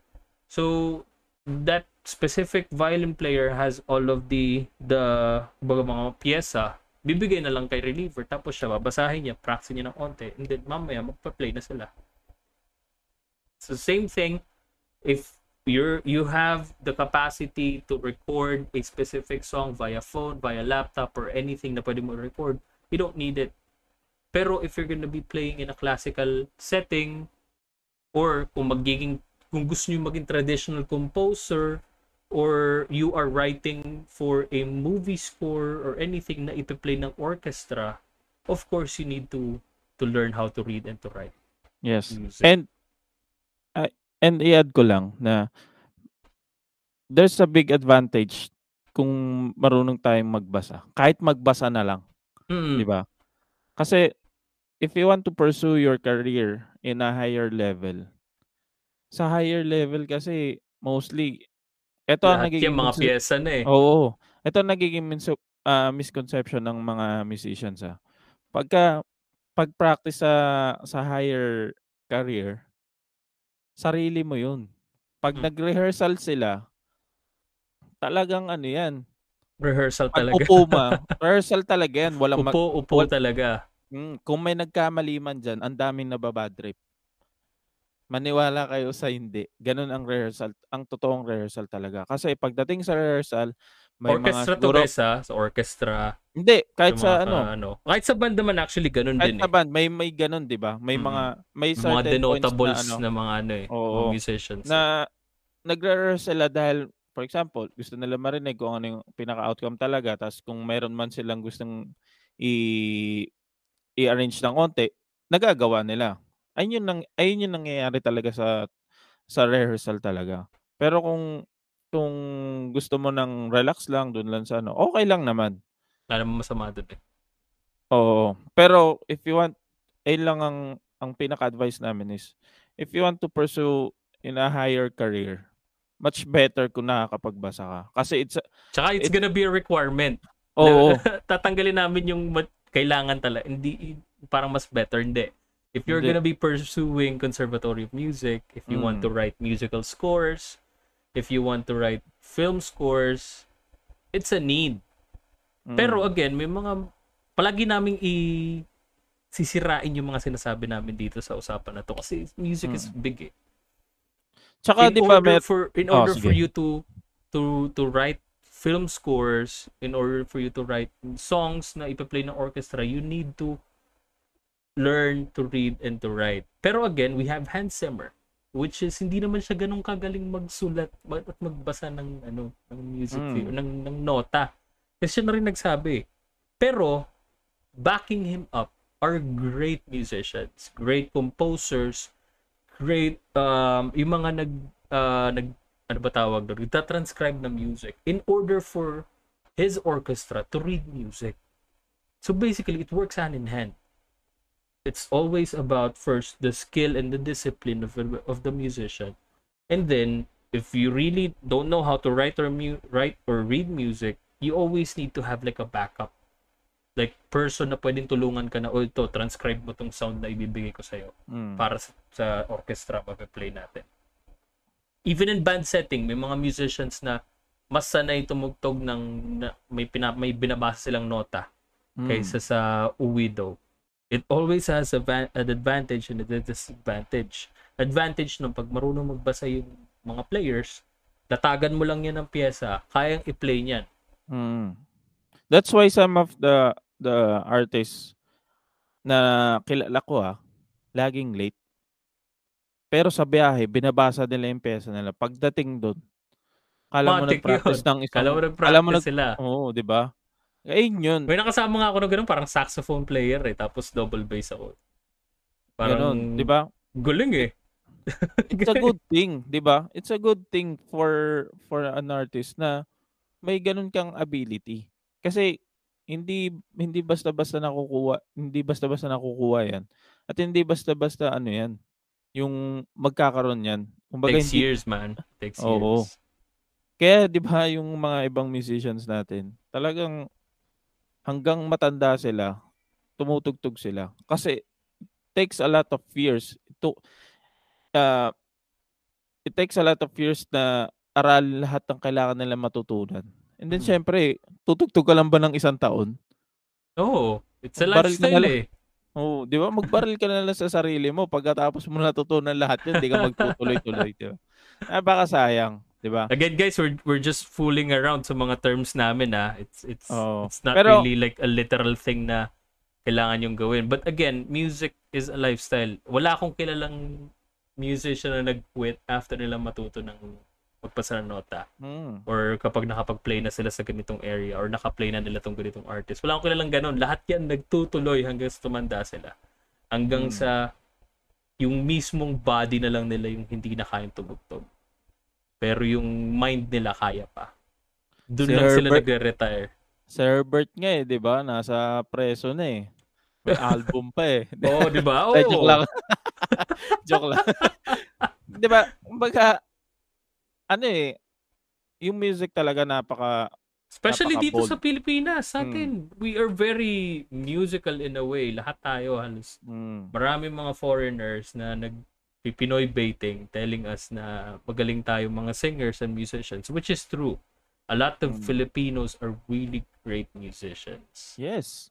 So, that specific violin player has all of the the mga, mga piyesa, bibigay na lang kay reliever, tapos siya babasahin niya, practice niya ng onte, and then mamaya magpa-play na sila. So same thing, if you're you have the capacity to record a specific song via phone, via laptop, or anything na pwede mo record, you don't need it. Pero if you're gonna be playing in a classical setting, or kung magiging kung gusto niyo maging traditional composer, or you are writing for a movie score or anything na ipi-play ng orchestra, of course you need to to learn how to read and to write. Yes. Music. And uh, and i-add ko lang na there's a big advantage kung marunong tayong magbasa. Kahit magbasa na lang. Mm-hmm. 'Di ba? Kasi if you want to pursue your career in a higher level, sa higher level kasi mostly ito ang nagiging mga mis- piyesa na eh. Oo. Ito ang nagiging minso- uh, misconception ng mga musicians. Ah. Pagka pag-practice sa sa higher career, sarili mo 'yun. Pag hmm. nag-rehearsal sila, talagang ano 'yan. Rehearsal talaga. Upo ma. Rehearsal talaga 'yan, walang upo, mag- upo talaga. Kung may nagkamali man diyan, ang daming nababadrip. Maniwala kayo sa hindi. Ganun ang rehearsal, ang totoong rehearsal talaga. Kasi pagdating sa rehearsal, may orchestra mga... Orchestra to guys ha? Sa orchestra? Hindi, kahit sa ano. Ka, ano. Kahit sa band naman actually ganun kahit din eh. Kahit sa band, may, may ganun, di ba? May hmm. mga... May mga denotables na, ano, na mga ano eh. Oo, mga musicians. Na nagre-rehearsal dahil, for example, gusto nila marinig kung ano yung pinaka-outcome talaga. Tapos kung meron man silang gustong i- i-arrange ng konti, nagagawa nila. Ayun yung, ayun yung nangyayari talaga sa sa rehearsal talaga. Pero kung kung gusto mo ng relax lang, doon lang sa ano, okay lang naman. Wala namang masama doon eh. Oo. Pero if you want, ayun lang ang, ang pinaka-advice namin is, if you want to pursue in a higher career, much better kung nakakapagbasa ka. Kasi it's... Tsaka it's, it's gonna be a requirement. Oo. Tatanggalin namin yung kailangan talaga. Hindi, parang mas better, hindi. If you're gonna be pursuing Conservatory of Music, if you mm. want to write musical scores, if you want to write film scores, it's a need. Mm. Pero again, may mga palagi naming i sisirain yung mga sinasabi namin dito sa usapan na to kasi music mm. is big eh. Tsaka di ba may for in order oh, for you to to to write film scores, in order for you to write songs na ipa-play ng orchestra, you need to learn to read and to write. Pero again, we have Hans Zimmer, which is hindi naman siya ganun kagaling magsulat at magbasa ng ano, ng music mm. video, ng ng nota. Kasi siya na rin nagsabi. Pero backing him up are great musicians, great composers, great um yung mga nag uh, nag ano ba tawag doon, nagta-transcribe ng music in order for his orchestra to read music. So basically, it works hand in hand. It's always about first the skill and the discipline of of the musician, and then if you really don't know how to write or mu- write or read music, you always need to have like a backup, like person na pwedeng tulungan ka na, oh ito, transcribe mo tong sound na ibibigay ko sa'yo mm. para sa, sa orchestra mape-play natin. Even in band setting, may mga musicians na mas sanay tumugtog ng na, may pina, may binabasa silang nota mm. kaysa sa uwido. It always has a van- an advantage and a disadvantage. Advantage nung pag marunong magbasa yung mga players, datagan mo lang yan ng pyesa, kayang i-play niyan. Mm. That's why some of the the artists na kilala ko ha, laging late. Pero sa biyahe, binabasa nila yung pyesa nila. Pagdating doon, kala mo nag-practice yun. ng isang... Kala mo nag-practice nag- sila. Oo, oh, di ba? Ayun yun. May nakasama nga ako ng ganun, parang saxophone player eh, tapos double bass ako. Parang, ganun, di ba? Guling eh. It's a good thing, di ba? It's a good thing for for an artist na may ganun kang ability. Kasi, hindi hindi basta-basta nakukuha, hindi basta-basta nakukuha yan. At hindi basta-basta ano yan, yung magkakaroon yan. Kumbaga, takes hindi, years, man. Takes oo, years. Oo. Kaya, di ba, yung mga ibang musicians natin, talagang hanggang matanda sila, tumutugtog sila. Kasi it takes a lot of years to uh, it takes a lot of years na aral lahat ng kailangan nila matutunan. And then hmm. syempre, tutugtog ka lang ba ng isang taon? Oo, oh, it's a lifestyle eh. Oo, di ba? Magbaril ka na lang sa sarili mo pagkatapos mo natutunan lahat 'yan, di ka magtutuloy-tuloy, di ba? Ah, baka sayang. Diba? Again guys, we're we're just fooling around sa mga terms namin ah. It's it's oh. it's not Pero, really like a literal thing na kailangan yung gawin. But again, music is a lifestyle. Wala akong kilalang musician na nag-quit after nila matuto ng magpasa ng nota. Hmm. Or kapag nakapag-play na sila sa ganitong area or naka-play na nila tong ganitong artist. Wala akong kilalang ganun. Lahat yan nagtutuloy hanggang sa tumanda sila. Hanggang hmm. sa yung mismong body na lang nila yung hindi na kayang tumugtog. Pero yung mind nila kaya pa. Doon si lang Herbert, sila nagre-retire. Si Herbert nga eh, di ba? Nasa preso na eh. May album pa eh. Oo, di ba? Oo. Joke lang. Joke lang. Di ba? Kumbaga, ano eh, yung music talaga napaka... Especially napaka dito bold. Sa Pilipinas, sa atin, mm. we are very musical in a way. Lahat tayo halos. Mm. Maraming mga foreigners na nag... Pinoy baiting, telling us na magaling tayo mga singers and musicians, which is true. A lot of mm. Filipinos are really great musicians. Yes.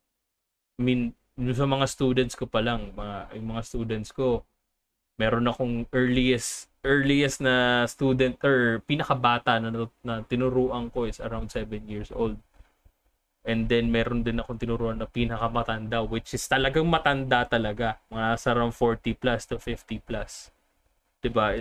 I mean, sa mga students ko pa lang, mga, yung mga students ko, meron akong earliest earliest na student or pinakabata na, na tinuruan ko is around seven years old. And then meron din akong tinuruan na pinakamatanda, which is talagang matanda talaga, mga around forty plus to fifty plus. Diba?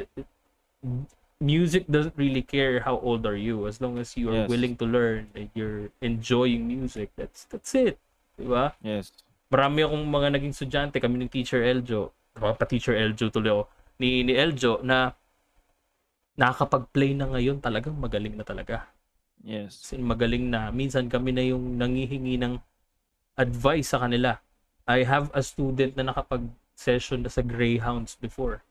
Music doesn't really care how old are you, as long as you are yes. willing to learn and you're enjoying music. That's that's it. Diba? Yes. Marami akong mga naging estudyante, kami ng Teacher Eljo, pa Teacher Eljo tuloy ako, ni, ni Eljo na nakakapag-play na ngayon, talagang magaling na talaga. Yes. Kasi magaling na. Minsan kami na yung nangihingi ng advice sa kanila. I have a student na nakapag-session na sa Greyhounds before.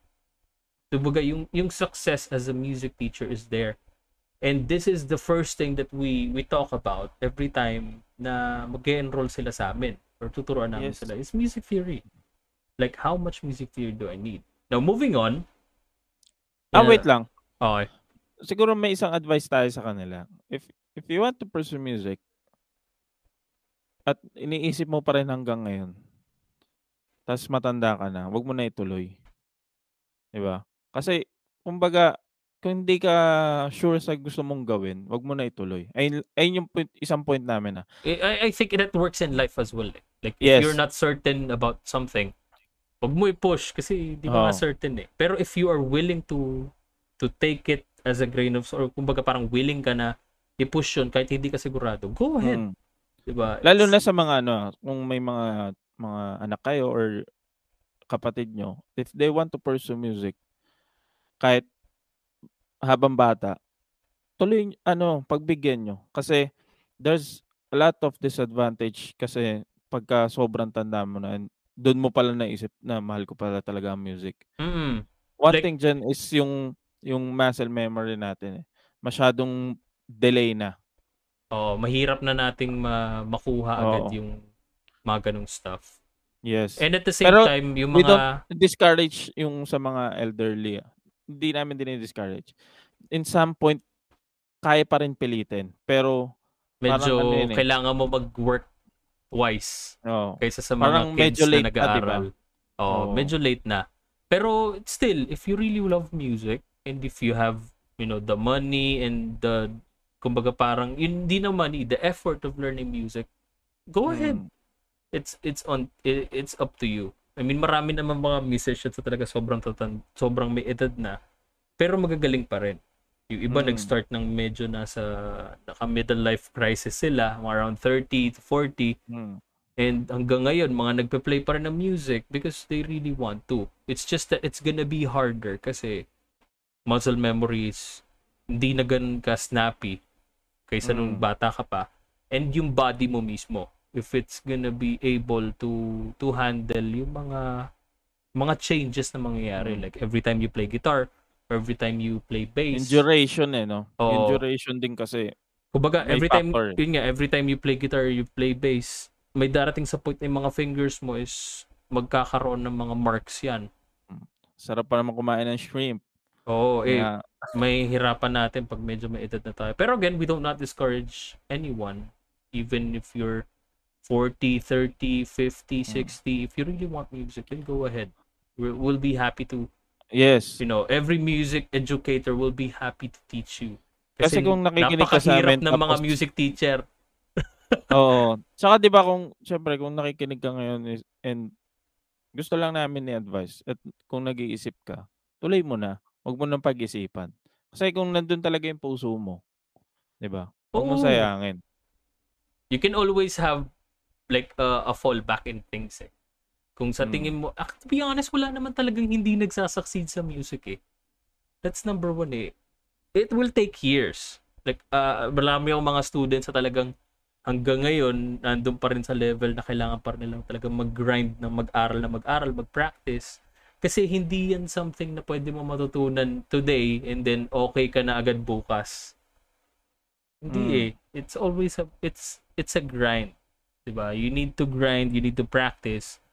Diba, yung, yung success as a music teacher is there. And this is the first thing that we, we talk about every time na mag-enroll sila sa amin or tuturuan namin yes. sila. It's music theory. Like, how much music theory do I need? Now, moving on. Ah, uh, wait lang. Okay. Siguro may isang advice tayo sa kanila. If if you want to pursue music at iniisip mo pa rin hanggang ngayon, tas matanda ka na, wag mo na ituloy. Diba? Kasi, kumbaga, kung hindi ka sure sa gusto mong gawin, wag mo na ituloy. Ayun, ayun yung point, isang point namin na. I, I think that works in life as well. Like, if yes. you're not certain about something, wag mo i-push kasi hindi mo oh. certain eh. Pero if you are willing to to take it as a grain of salt, or kumbaga parang willing ka na i-push yun kahit hindi ka sigurado, go ahead. Hmm. Diba? Lalo na sa mga ano, kung may mga mga anak kayo or kapatid nyo, if they want to pursue music, kahit habang bata, tuloy ano, pagbigyan nyo. Kasi there's a lot of disadvantage kasi pagka sobrang tanda mo na, doon mo pala naisip na mahal ko pala talaga ang music. Mm-hmm. One like, thing dyan is yung yung muscle memory natin eh. Masyadong delay na. Oh, mahirap na nating ma- makuha oh. agad yung mga ganung stuff. Yes. And at the same Pero, time, yung mga... we don't discourage yung sa mga elderly. Hindi namin din i-discourage. In some point, kaya pa rin pilitin. Pero... medyo ano kailangan eh. mo mag-work wise oh. kaysa sa mga parang kids medyo late na nag-aaral. Na, diba? oh, oh. Medyo late na. Pero still, if you really love music, and if you have, you know, the money and the, kumbaga parang, hindi na money, the effort of learning music, go hmm. ahead. It's it's on it's up to you. I mean, marami naman mga musicians na talaga sobrang tatan, sobrang may edad na, pero magagaling pa rin. Yung iba hmm. nag-start ng medyo nasa naka-middle life crisis sila, around thirty to forty. Hmm. And hanggang ngayon, mga nagpe-play pa rin ng music because they really want to. It's just that it's gonna be harder kasi muscle memories, hindi na ganun ka snappy kaysa mm. nung bata ka pa. And yung body mo mismo, if it's gonna be able to to handle yung mga mga changes na mangyayari, like every time you play guitar, every time you play bass. Induration eh, no? Oh. Induration din kasi. Kumbaga, every time, yun nga, every time you play guitar, you play bass, may darating sa point na yung mga fingers mo is magkakaroon ng mga marks yan. Sarap pa naman kumain ng shrimp. Oo, oh, eh, yeah. may hirapan natin pag medyo may edad na tayo. Pero again, we don't not discourage anyone, even if you're forty, thirty, fifty, sixty. Mm. If you really want music, then go ahead. We'll, we'll be happy to, yes, you know, every music educator will be happy to teach you. Kasi, Kasi kung nakikinig ka sa amin, napakahirap ng mga music teacher. Oo. Tsaka diba kung, syempre, kung nakikinig ka ngayon is, and gusto lang namin ni-advise at kung nag-iisip ka, tuloy mo na. Huwag mo nang pag-isipan. Kasi kung nandun talaga yung puso mo, di ba? Huwag mo sayangin. You can always have like uh, a fallback in things eh. Kung sa tingin mo, ah, to be honest, wala naman talagang hindi nagsasucceed sa music eh. That's number one eh. It will take years. Like, uh, marami yung mga students sa talagang hanggang ngayon, nandun pa rin sa level na kailangan pa rin nilang talagang mag-grind ng mag-aral na mag-aral, mag-practice. Kasi hindi yan something na pwede mo matutunan today and then okay ka na agad bukas. Hindi mm. eh. It's always a, it's it's a grind. Diba? You need to grind, you need to practice.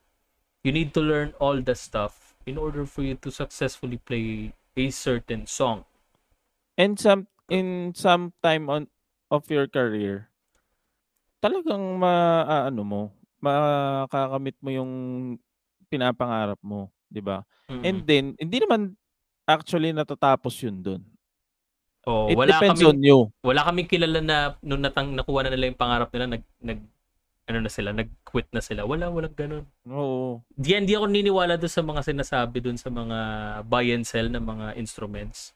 You need to learn all the stuff in order for you to successfully play a certain song. And some in some time on of your career, talagang ma, uh, ano mo, makakamit mo yung pinapangarap mo. 'di ba? Mm-hmm. And then hindi naman actually natatapos 'yun doon. Oh, it wala depends kami, on you. Wala kaming kilala na nung natang nakuha na nila yung pangarap nila, nag nag ano na sila, nag-quit na sila. Wala, walang ganun. Oo. Diyan di ako niniwala doon sa mga sinasabi doon sa mga buy and sell ng mga instruments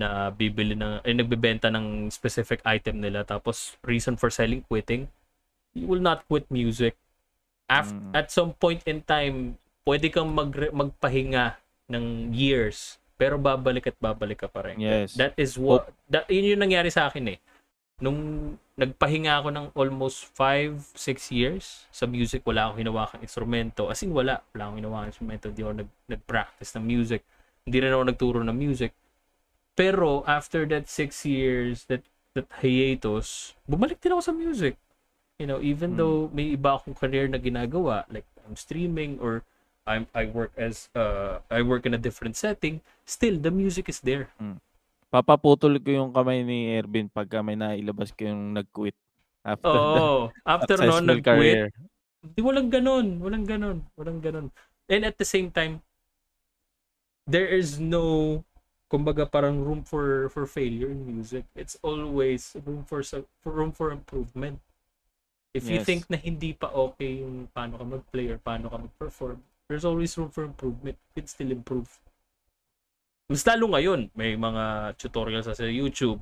na bibili ng eh, nagbebenta ng specific item nila tapos reason for selling, quitting. You will not quit music. After, mm. At some point in time, pwede kang mag magpahinga ng years pero babalik at babalik ka pa rin. Yes. That is what that yun yung nangyari sa akin eh. Nung nagpahinga ako ng almost five, six years sa music, wala akong hinawakang instrumento. As in wala, wala akong hinawakang instrumento, hindi ako nag nag-practice ng music. Hindi rin ako nagturo ng music. Pero after that six years, that that hiatus, bumalik din ako sa music. You know, even hmm. though may iba akong career na ginagawa, like I'm streaming or I'm I work as uh I work in a different setting, still the music is there. Hmm. Papaputol ko yung kamay ni Ervin pagka may nailabas ko yung nag-quit. After oh, the, after noon nag-quit. Di walang ganun, walang ganun, walang ganun. And at the same time, there is no, kumbaga parang room for for failure in music. It's always room for room for improvement. If yes. you think na hindi pa okay yung paano ka mag-play or paano ka mag-perform, there's always room for improvement. You can still improve. Mas lalo ngayon, may mga tutorials sa YouTube.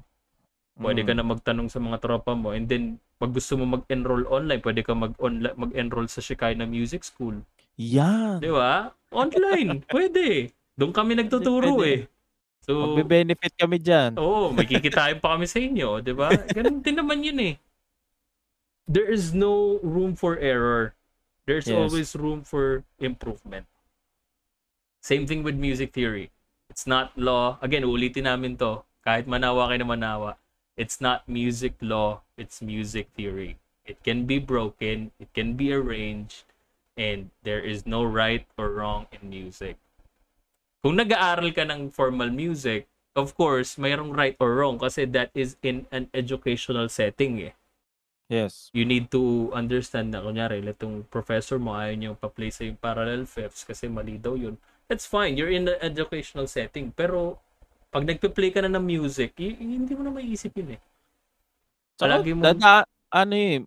Pwede mm. ka na magtanong sa mga tropa mo. And then, pag gusto mo mag-enroll online, pwede ka mag-onla- mag-enroll sa Shekinah Music School. Yan! Yeah. Di ba? Online! Pwede! Doon kami nagtuturo pwede. eh. So, magbe-benefit kami dyan. Oo, oh, may kikitain pa kami sa inyo. Di ba? Ganun din naman yun eh. There is no room for error. There's yes. always room for improvement. Same thing with music theory. It's not law. Again, uulitin namin to. Kahit manawa kayo na manawa, it's not music law. It's music theory. It can be broken. It can be arranged. And there is no right or wrong in music. Kung nag-aaral ka ng formal music, of course, mayroong right or wrong kasi that is in an educational setting eh. Yes. You need to understand na, kunyari, itong professor mo, ayaw niyo pa-play sa yung parallel fifths kasi mali daw yun. That's fine. You're in an educational setting. Pero, pag nagpe-play ka na ng music, y- hindi mo na maiisip yun eh. So, lagi mo... Dada, ano eh,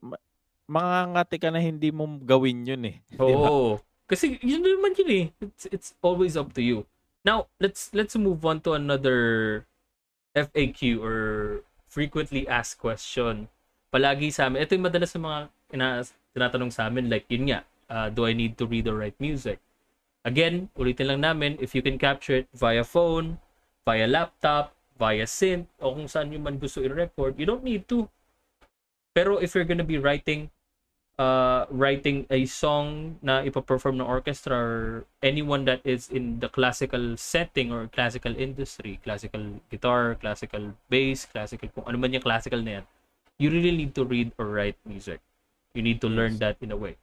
mangangati ka na hindi mo gawin yun eh. Oo. Kasi yun naman yun eh. It's, it's always up to you. Now, let's let's move on to another F A Q or frequently asked question. Palagi sa amin. Ito yung madalas sa mga ina- tinatanong sa amin. Like, yun nga, uh, do I need to read or write music? Again, ulitin lang namin, if you can capture it via phone, via laptop, via synth, o kung saan nyo man gusto i-record, you don't need to. Pero if you're gonna be writing uh, writing a song na ipaperform ng orchestra or anyone that is in the classical setting or classical industry, classical guitar, classical bass, classical, kung ano man yung classical na yan, you really need to read or write music. You need to learn that in a way.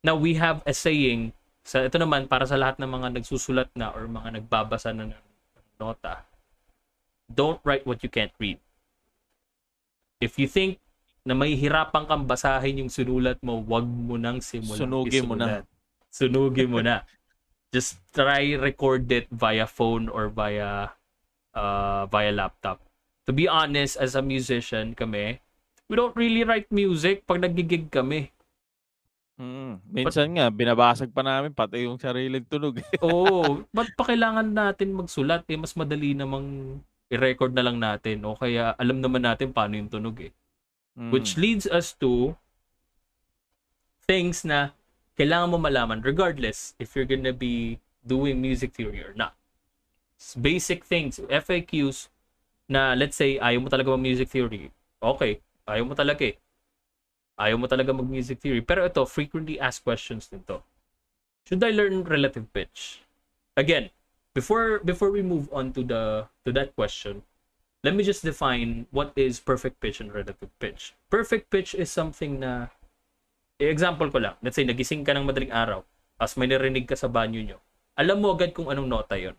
Now, we have a saying. So, ito naman, para sa lahat ng mga nagsusulat na or mga nagbabasa na ng nota, don't write what you can't read. If you think na may hirapan kang basahin yung sinulat mo, wag mo nang simulan. Sunugin mo na. Sunugin mo na. Just try record it via phone or via uh, via laptop. To be honest, as a musician kami, we don't really write music pag nagigig kami. Mm, minsan but, nga, binabasag pa namin pati yung sariling tunog. Oo, ba't pa kailangan natin magsulat? Eh, mas madali namang i-record na lang natin. O kaya alam naman natin paano yung tunog eh. Mm. Which leads us to things na kailangan mo malaman regardless if you're gonna be doing music theory or not. It's basic things, F A Qs na let's say ayaw mo talaga mag music theory. Okay, ayaw mo talaga eh. Ayaw mo talaga mag-music theory. Pero ito, frequently asked questions nito. Should I learn relative pitch? Again, before before we move on to the to that question, let me just define what is perfect pitch and relative pitch. Perfect pitch is something na, example ko lang, let's say nagising ka ng madaling araw, as may narinig ka sa banyo nyo, alam mo agad kung anong nota yon.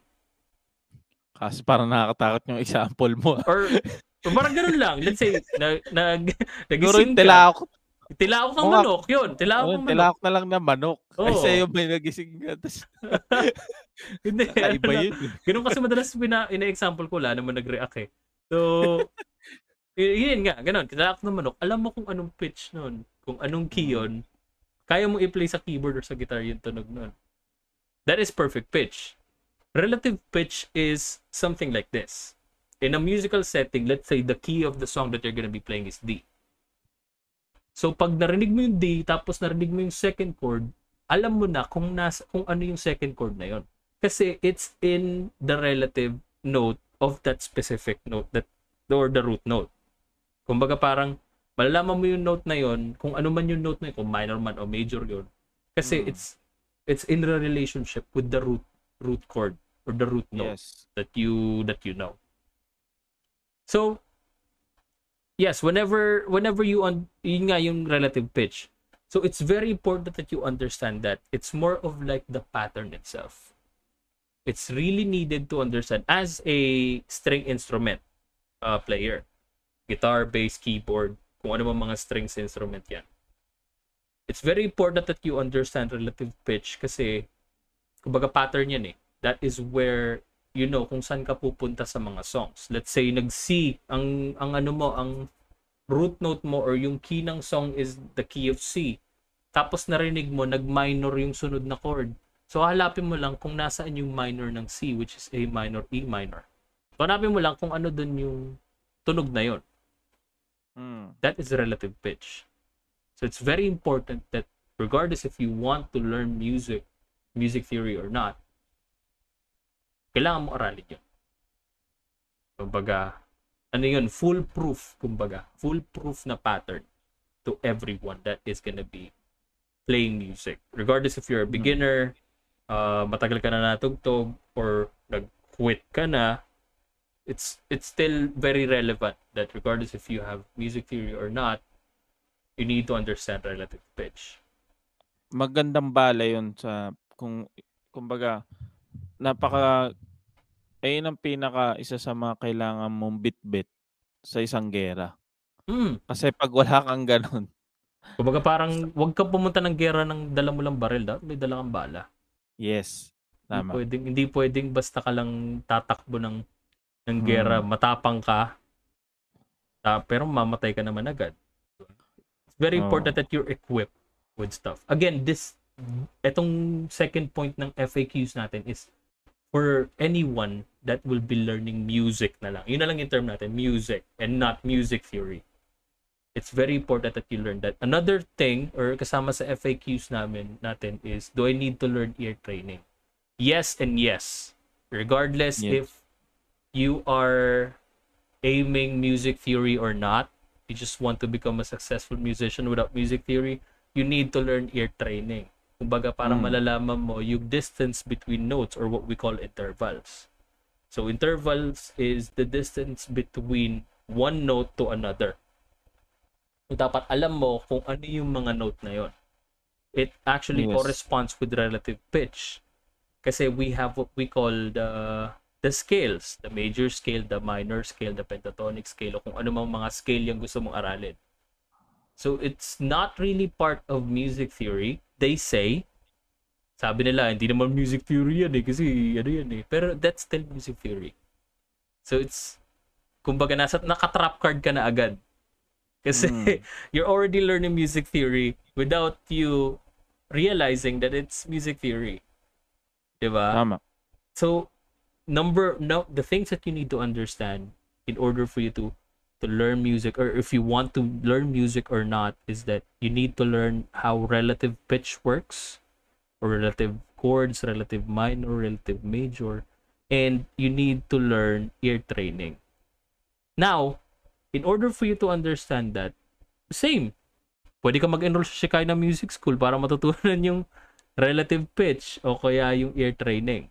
Kasi parang nakakatakot yung example mo. Or, or parang ganun lang. Let's say, na, na, nagising ka. Tilaok ng manok, yun. Tilaok ng manok. Tilaok na lang na manok. Kasi yung may nagising ka. Hindi. Iba yun. Ganun kasi madalas pina, ina-example ko, wala naman nag-react eh. So, yun nga, ganun. Kinalak ng manok, alam mo kung anong pitch nun, kung anong key yun, kaya mo i-play sa keyboard or sa guitar yung tunog nun. That is perfect pitch. Relative pitch is something like this. In a musical setting, let's say the key of the song that you're gonna be playing is D. So, pag narinig mo yung D, tapos narinig mo yung second chord, alam mo na kung, nasa, kung ano yung second chord na yun. Kasi it's in the relative note of that specific note that or the root note. Kumbaga parang, malalaman mo yung note na yun, kung ano man yung note na yun, kung minor man o major yun. Kasi hmm. it's it's in a relationship with the root root chord or the root note yes. that you that you know. So, yes, whenever whenever you on yun nga yung relative pitch. So it's very important that you understand that it's more of like the pattern itself. It's really needed to understand as a string instrument uh, player. Guitar, bass, keyboard, kung ano man mga strings instrument yan. It's very important that you understand relative pitch kasi kumbaga pattern yan eh. That is where you know kung saan ka pupunta sa mga songs. Let's say nag-C ang ang ano mo, ang root note mo or yung key ng song is the key of C. Tapos narinig mo nag-minor yung sunod na chord. So hanapin mo lang kung nasaan yung minor ng C, which is A minor, E minor. So hanapin mo lang kung ano dun yung tunog na yun. Mm. That is relative pitch. So it's very important that regardless if you want to learn music, music theory or not, kailangan mo aralin yun. Kumbaga, ano yun, foolproof, kumbaga, foolproof na pattern to everyone that is gonna be playing music. Regardless if you're a beginner, uh, matagal ka na natugtog, or nag-quit ka na, it's, it's still very relevant that regardless if you have music theory or not, you need to understand relative pitch. Magandang bala yun sa, kung, kumbaga, napaka ayun ang pinaka isa sa mga kailangan mong bit-bit sa isang gera. Mm. Kasi pag wala kang ganun. Kumbaga parang wag ka pumunta ng gera ng dala mo lang baril, dapat may dala kang bala. Yes. Tama. Hindi pwedeng, hindi pwedeng basta ka lang tatakbo ng ng gera, mm. matapang ka. Uh, pero mamatay ka naman agad. It's very oh. important that you're equipped with stuff. Again, this etong second point ng F A Qs natin is for anyone that will be learning music na lang. Yun na lang yung term natin, music and not music theory. It's very important that you learn that. Another thing, or kasama sa F A Qs namin, natin is, do I need to learn ear training? Yes and yes. Regardless yes. if you are aiming music theory or not, you just want to become a successful musician without music theory, you need to learn ear training. Kumbaga, para mm. malalaman mo yung distance between notes or what we call intervals. So, intervals is the distance between one note to another. So, dapat alam mo kung ano yung mga note na yon. It actually yes. corresponds with relative pitch. Kasi we have what we call the, the scales. The major scale, the minor scale, the pentatonic scale, o kung ano mang mga scale yung gusto mong aralin. So, it's not really part of music theory. They say, sabi nila, hindi naman music theory yan eh, kasi ano yan eh. Pero that's still music theory. So it's, kumbaga nasa, naka-trap card ka na agad. Kasi mm. you're already learning music theory without you realizing that it's music theory. Diba? Tama. So, number, no, the things that you need to understand in order for you to to learn music, or if you want to learn music or not, is that you need to learn how relative pitch works, or relative chords, relative minor, relative major, and you need to learn ear training. Now, in order for you to understand that, same, pwede ka mag-enroll sa Shekinah Music School para matutunan yung relative pitch o kaya yung ear training.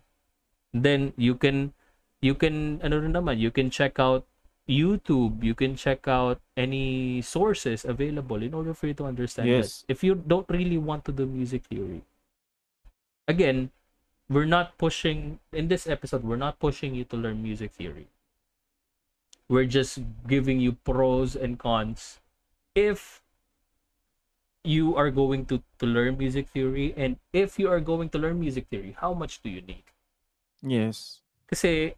Then you can you can ano rin naman, you can check out YouTube, you can check out any sources available in order for you to understand yes. that. If you don't really want to do music theory. Again, we're not pushing, in this episode, we're not pushing you to learn music theory. We're just giving you pros and cons if you are going to, to learn music theory, and if you are going to learn music theory, how much do you need? Yes. Kasi,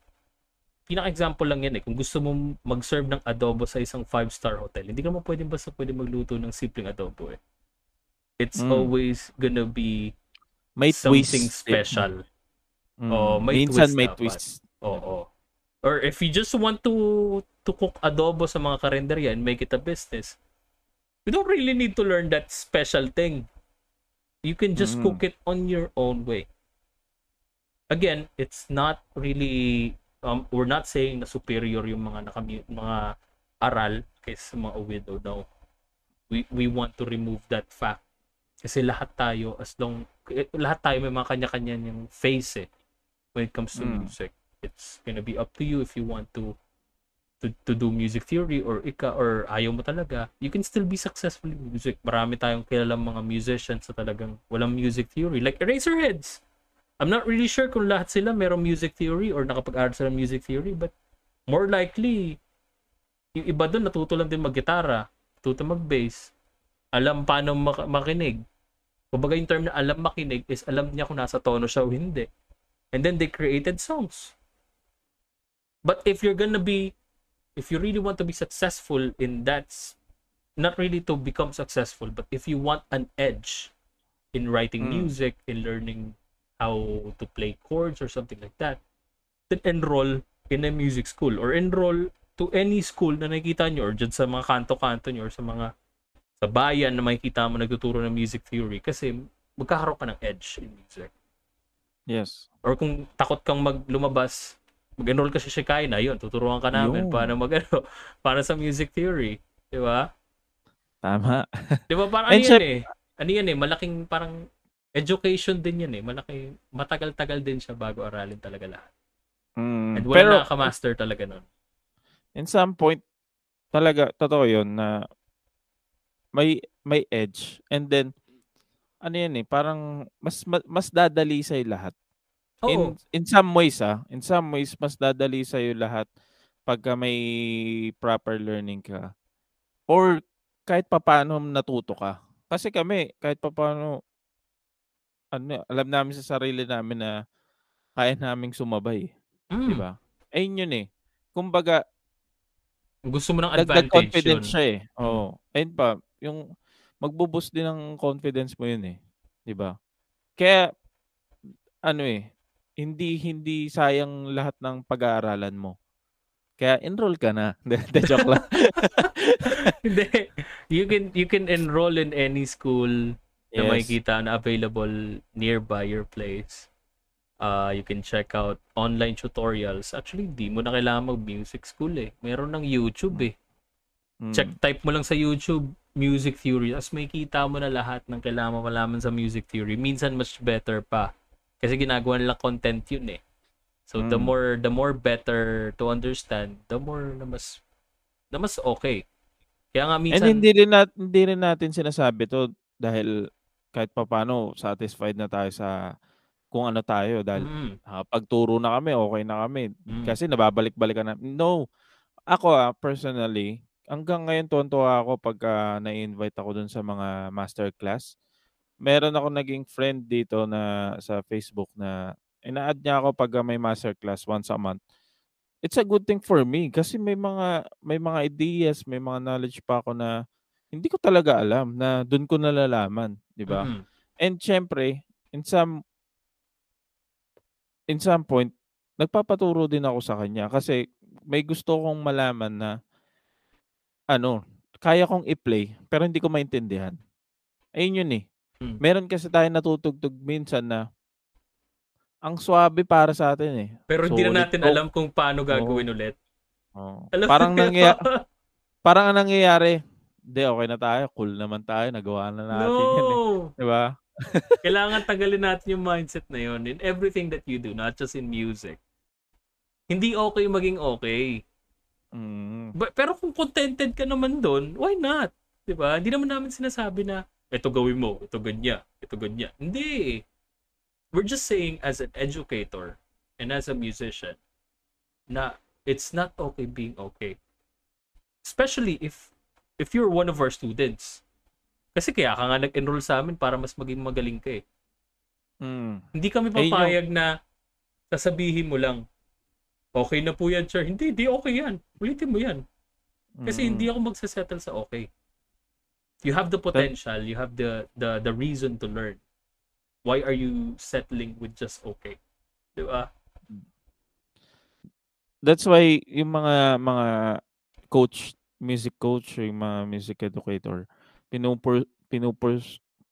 pinaka-example lang yan eh. Kung gusto mo mag-serve ng adobo sa isang five-star hotel, hindi ka mo pwedeng basta pwede magluto ng simpleng adobo eh. It's mm. always gonna be may something twist. Special. Mm. Oh, may minsan twist may dapat. Twist. Oo. Oh, oh. Or if you just want to to cook adobo sa mga karinderya and make it a business, you don't really need to learn that special thing. You can just mm. cook it on your own way. Again, it's not really, um, we're not saying na superior yung mga nakamu- mga aral kaysa mga widow. No. We, we want to remove that fact. Kasi lahat tayo, as long, lahat tayo may mga kanya-kanya niyang face eh, when it comes to mm. music. It's gonna be up to you if you want to, to to do music theory or ika or ayaw mo talaga, you can still be successful in music. Marami tayong kilalang mga musicians sa talagang walang music theory. Like Eraserheads. I'm not really sure kung lahat sila merong music theory or nakapag-aral sila ng music theory, but more likely, yung iba doon natuto lang din mag-gitara, natuto mag-bass, alam paano mak- makinig. Kumbaga yung term na alam makinig is alam niya kung nasa tono siya o hindi. And then they created songs. But if you're gonna be, if you really want to be successful in that, not really to become successful, but if you want an edge in writing mm. music, in learning how to play chords or something like that, then enroll in a music school or enroll to any school na nakikita nyo or dyan sa mga kanto-kanto nyo or sa mga sa bayan na makikita mo nagtuturo ng music theory, kasi magkakaroon ka ng edge in music. Yes. Or kung takot kang maglumabas, mag-enroll ka sa Shekinah, yun, tuturuan ka namin paano mag-ano, para sa music theory. Di ba? Tama. Di ba? Parang ano yan eh. Ano yan eh, malaking parang education din yan eh. Malaki, matagal-tagal din siya bago aralin talaga lahat. Mm, And wala pero, nakaka-master talaga nun. In some point, talaga, totoo yun na may may edge, and then ano yan eh, parang mas mas dadali sa lahat. Oo. In in some ways ah, in some ways mas dadali sa lahat pagka may proper learning ka or kahit papaano natuto ka. Kasi kami kahit papaano ano, alam namin sa sarili namin na kaya naming sumabay, mm. 'di ba? Ayun yun eh. Kumbaga gusto mo ng advantage, confidence siya eh. Oo. Ayun pa, yung magbo-boost din ng confidence mo yun eh, 'di ba? Kaya ano eh, hindi hindi sayang lahat ng pag-aaralan mo. Kaya enroll ka na. De joke lang. Hindi. You can you can enroll in any school yes. na makikita na available nearby your place. Uh, you can check out online tutorials. Actually, di mo na kailangan mag-music school eh. Meron ng YouTube eh. Mm. Check type mo lang sa YouTube music theory. As makikita mo na lahat ng kailangan malaman sa music theory. Minsan much better pa. Kasi ginagawa nila content yun eh. So mm. the more the more better to understand, the more na mas na mas okay. Kaya nga minsan and hindi rin natin, hindi rin natin sinasabi to dahil kahit papaano satisfied na tayo sa kung ano tayo dahil mm. ha, pagturo na kami, okay na kami. Mm. Kasi nababalik-balikan na. No. Ako ah, personally, hanggang ngayon tuwan-tuwa ako pagka uh, na-invite ako dun sa mga masterclass. Meron ako naging friend dito na sa Facebook na ina-add niya ako pag may masterclass once a month. It's a good thing for me kasi may mga may mga ideas, may mga knowledge pa ako na hindi ko talaga alam na dun ko nalalaman, di ba? Mm-hmm. And syempre, in some in some point, nagpapaturo din ako sa kanya kasi may gusto kong malaman na ano, kaya kong i-play pero hindi ko maintindihan. Ayun yun eh. Hmm. Meron kasi tayo natutugtog minsan na ang swabe para sa atin eh. Pero hindi so, na natin oh, alam kung paano gagawin oh, ulit. Oh. Parang, nangyay- parang nangyayari, hindi, okay na tayo, cool naman tayo, nagawa na natin no. yan eh. Diba? Kailangan tagalin natin yung mindset na yun in everything that you do, not just in music. Hindi okay maging okay. Mm. But, pero kung contented ka naman doon, why not? Diba? Hindi naman namin sinasabi na ito gawin mo, ito ganya, ito ganya. Hindi. We're just saying as an educator and as a musician na it's not okay being okay. Especially if if you're one of our students. Kasi kaya ka nga nag-enroll sa amin para mas maging magaling ka eh. Mm. Hindi kami papayag na sasabihin mo lang, okay na po yan, sir. Hindi, di okay yan. Ulitin mo yan. Kasi mm. hindi ako magsasettle sa okay. You have the potential, you have the the the reason to learn. Why are you settling with just okay? Diba? That's why yung mga mga coach, music coach, yung mga music educator, pinupur, pinupur,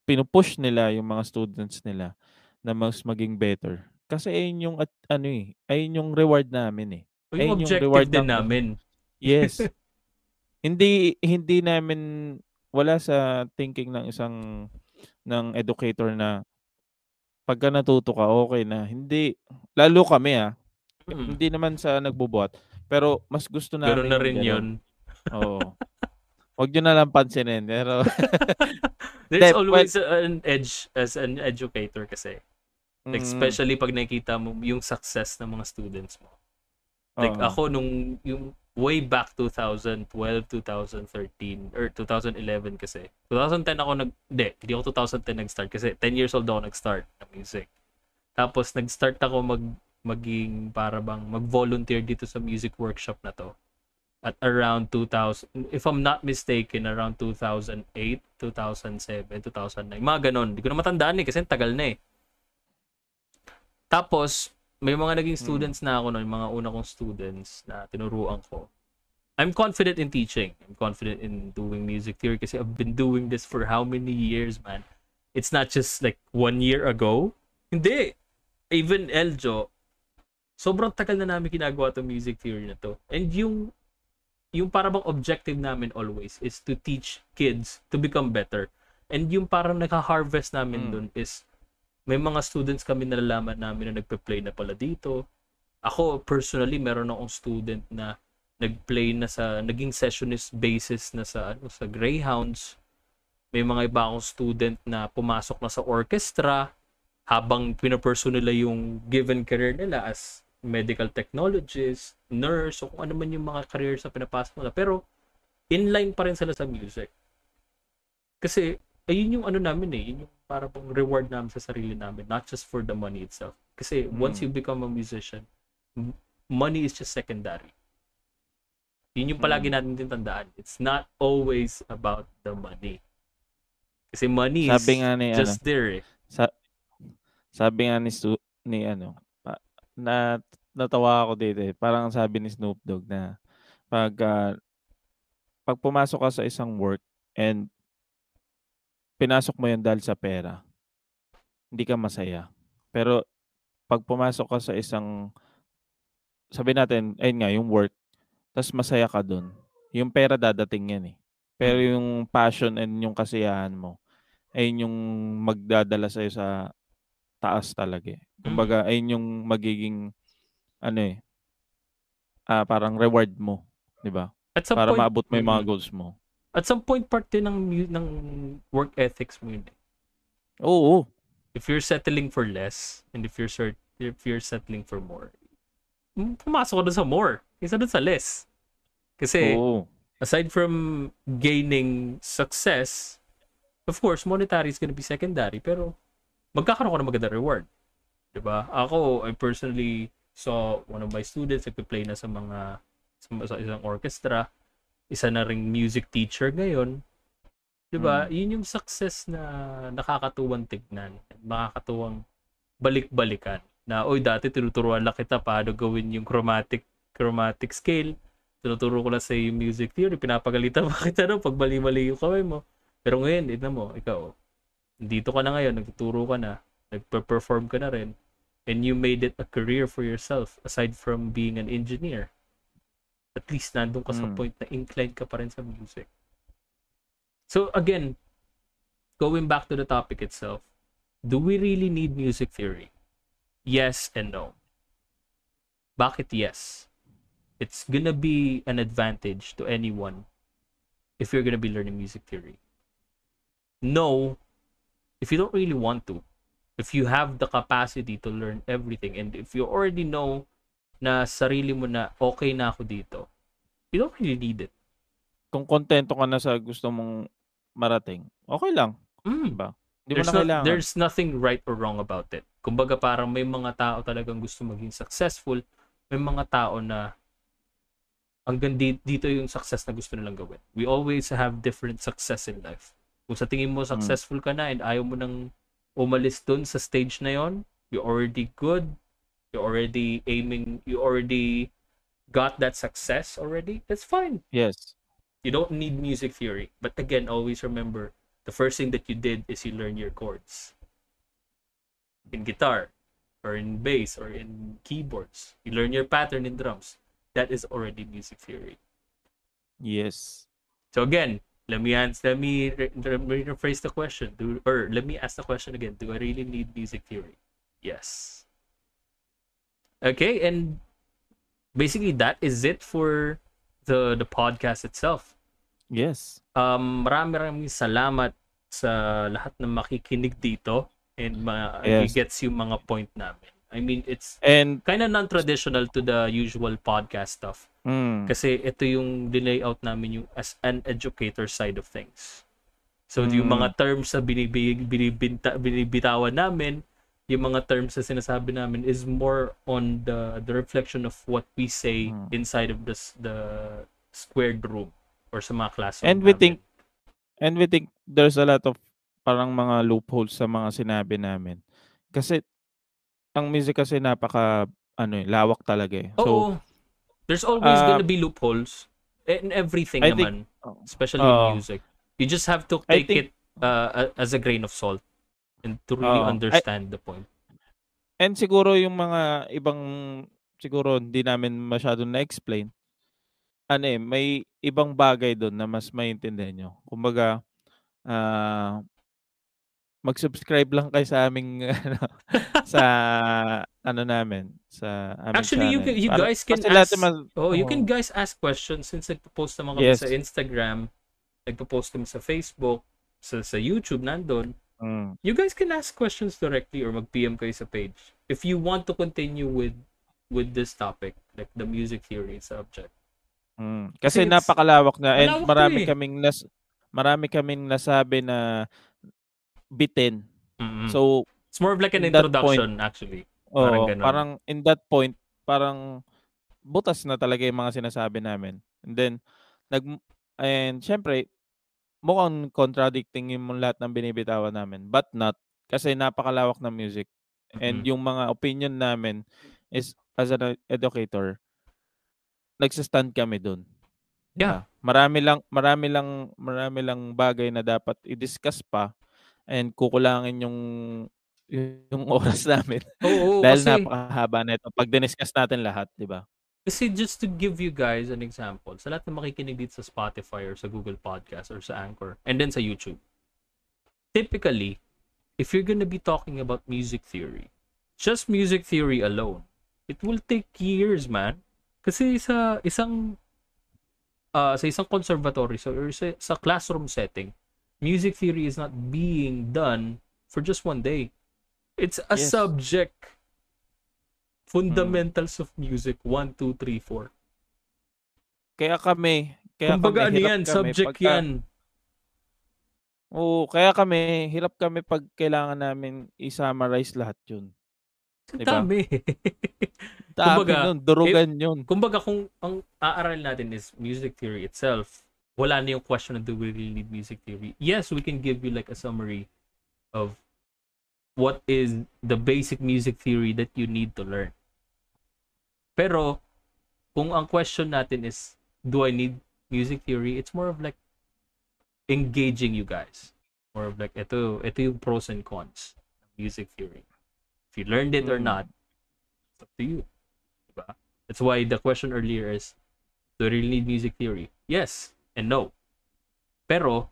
pinupush nila yung mga students nila na mas maging better. Kasi ayun yung at, ano eh, ayun yung reward namin eh. Ayun yung, yung objective reward din namin. namin. Yes. Hindi hindi namin wala sa thinking ng isang ng educator na pagka natuto ka okay na. Hindi lalo kami ah. Mm-hmm. Hindi naman sa nagbubuhat, pero mas gusto namin. Pero na rin 'yon. Oo. Huwag nyo na lang pansinin. Pero there's De, always but... an edge as an educator kasi. Like, mm-hmm. especially pag nakikita mo yung success ng mga students mo. Like uh-huh. ako nung yung way back twenty twelve, twenty thirteen, or twenty eleven kasi. twenty ten ako nag... Hindi, hindi ako twenty ten nag-start kasi ten years old ako nag-start ng music. Tapos nag-start ako mag, maging para bang mag-volunteer dito sa music workshop na to. At around two thousand, if I'm not mistaken, around two thousand eight, two thousand seven, two thousand nine, mga ganon. Hindi ko na matandaan eh kasi tagal na eh. Tapos... may mga naging students na ako noon, mga una kong students na tinuruan ko. I'm confident in teaching. I'm confident in doing music theory kasi I've been doing this for how many years, man? It's not just like one year ago. Hindi. Even Eljo, sobrang tagal na namin ginagawa itong music theory na to. And yung, yung parang objective namin always is to teach kids to become better. And yung parang naka-harvest namin mm. dun is may mga students kami nalalaman namin na nagpe-play na pala dito. Ako, personally, meron akong student na nag-play na sa, naging sessionist basis na sa, ano, sa Greyhounds. May mga iba akong student na pumasok na sa orchestra habang pinapursue nila yung given career nila as medical technologist, nurse, o kung ano man yung mga career sa pinapasok nila. Pero, inline pa rin sila sa music. Kasi, ayun yung ano namin eh, yun yung para pong reward namin sa sarili namin, not just for the money itself. Kasi mm. once you become a musician, money is just secondary. Yun yung palagi natin din tandaan. It's not always about the money. Kasi money is sabi nga ni, just ano, there eh. Sa, sabi nga ni, ni ano, na, natawa ako dito eh. Parang sabi ni Snoop Dogg na pag, uh, pag pumasok ka sa isang work and pinasok mo yun dahil sa pera, hindi ka masaya. Pero pag pumasok ka sa isang, sabi natin, ayun nga, yung work, tas masaya ka dun. Yung pera dadating yan eh. Pero yung passion and yung kasiyahan mo, ayun yung magdadala sa'yo sa taas talaga eh. Kumbaga, ayun yung magiging, ano eh, ah, parang reward mo, di ba? Para point, maabot mo yung mga goals mo. At some point, part din ng, ng work ethics mo yun. Oo. If you're settling for less, and if you're if you're settling for more, pumasok ka doon sa more. Isa doon sa less. Kasi, oo. Aside from gaining success, of course, monetary is gonna be secondary, pero magkakaroon ka ng maganda reward. Diba? Ako, I personally saw one of my students nagpa-play na sa mga sa, sa isang orchestra. Isa na ring music teacher ngayon. Diba? Mm. Yun yung success na nakakatuwang tignan. Nakakatuwang balik-balikan. Na, oy, dati tinuturuan lang kita paano gawin yung chromatic chromatic scale. Tinuturo ko lang sa yung music theory. Pinapagalitan pa kita no, pag mali-mali yung kamay mo. Pero ngayon, ito mo, ikaw, dito ka na ngayon, nagtuturo ka na, nagpa-perform ka na rin, and you made it a career for yourself aside from being an engineer. At least nandun ka sa mm. point na inclined ka pa rin sa music. So again, going back to the topic itself, do we really need music theory? Yes and no. Bakit yes? It's gonna be an advantage to anyone if you're gonna be learning music theory. No, if you don't really want to. If you have the capacity to learn everything and if you already know na sarili mo na okay na ako dito, you don't really need it. Kung kontento ka na sa gusto mong marating, okay lang. Mm. Diba? Hindi there's, no, there's nothing right or wrong about it. Kumbaga parang may mga tao talagang gusto maging successful. May mga tao na hanggang dito yung success na gusto nilang gawin. We always have different success in life. Kung sa tingin mo successful ka na and ayaw mo nang umalis dun sa stage na yon, you're already good, you're already aiming, you already got that success already, that's fine. Yes. You don't need music theory. But again, always remember, the first thing that you did is you learn your chords. In guitar, or in bass, or in keyboards. You learn your pattern in drums. That is already music theory. Yes. So again, let me answer, let me re- re- rephrase the question. Do, or let me ask the question again. Do I really need music theory? Yes. Okay, and basically that is it for the, the podcast itself. Yes. Um, marami maraming salamat sa lahat ng makikinig dito and ma- yes. gets yung mga point namin. I mean, it's and kind of non-traditional to the usual podcast stuff. Mm. Kasi ito yung layout namin yung as an educator side of things. So mm. yung mga terms na binibig, binibinta, binibitawan namin, yung mga terms na sinasabi namin is more on the the reflection of what we say mm. inside of the the squared room. Or sa mga classroom and we namin. think and we think there's a lot of parang mga loopholes sa mga sinabi namin kasi ang music kasi napaka ano eh, lawak talaga eh. So there's always uh, gonna be loopholes in everything I naman think, especially uh, in music you just have to take think, it uh, as a grain of salt and to really uh, understand I, the point and siguro yung mga ibang siguro hindi namin masyado na-explain ano eh, may ibang bagay doon na mas maintindihan nyo. Kumbaga, uh, mag-subscribe lang kayo sa aming, ano, sa, ano namin, sa aming Actually, channel. you, can, you guys can ask, mas, oh, you oh. can guys ask questions since nagpo-post naman kami yes. sa Instagram, nagpo-post kami sa Facebook, sa, sa YouTube, nandun. Mm. You guys can ask questions directly or mag-P M kayo sa page. If you want to continue with, with this topic, like the music theory subject. Mm. Kasi it's, napakalawak na and marami eh. kaming nas marami kaming nasabi na bitin. Mm-hmm. So it's more of like an introduction point, actually. Oh, parang ganun. Parang in that point, parang butas na talaga yung mga sinasabi namin. And then nag and syempre mukhang contradicting yung lahat ng binibitawan namin, but not kasi napakalawak ng music. Mm-hmm. And yung mga opinion namin is as an educator nagsistand kami doon. Yeah. Uh, marami lang marami lang marami lang bagay na dapat i-discuss pa and kukulangin yung yung oras namin. Oo, oo, dahil kasi, napakahaba na ito pag diniscuss natin lahat, di ba? Kasi just to give you guys an example, sa lahat na makikinig dito sa Spotify or sa Google Podcast or sa Anchor and then sa YouTube. Typically, if you're gonna be talking about music theory, just music theory alone, it will take years, man. Kasi sa isang uh, sa isang conservatory so or sa, sa classroom setting, music theory is not being done for just one day. It's a yes. subject. Fundamentals mm. of music one, two, three, four. Kaya kami, kaya Kumbaga, kami ano yan, kami, subject pagka, yan. Oo, kaya kami, hirap kami pag kailangan namin i-summarize lahat yun. Diba? Dami. Dami nun, durugan eh, yun. Kumbaga kung ang aaral natin is music theory itself, wala na yung question na do we really need music theory? Yes, we can give you like a summary of what is the basic music theory that you need to learn. Pero, kung ang question natin is, do I need music theory? It's more of like engaging you guys. More of like, ito, ito yung pros and cons of music theory. If you learned it or not, it's up to you. Diba? That's why the question earlier is, do you really need music theory? Yes and no. Pero,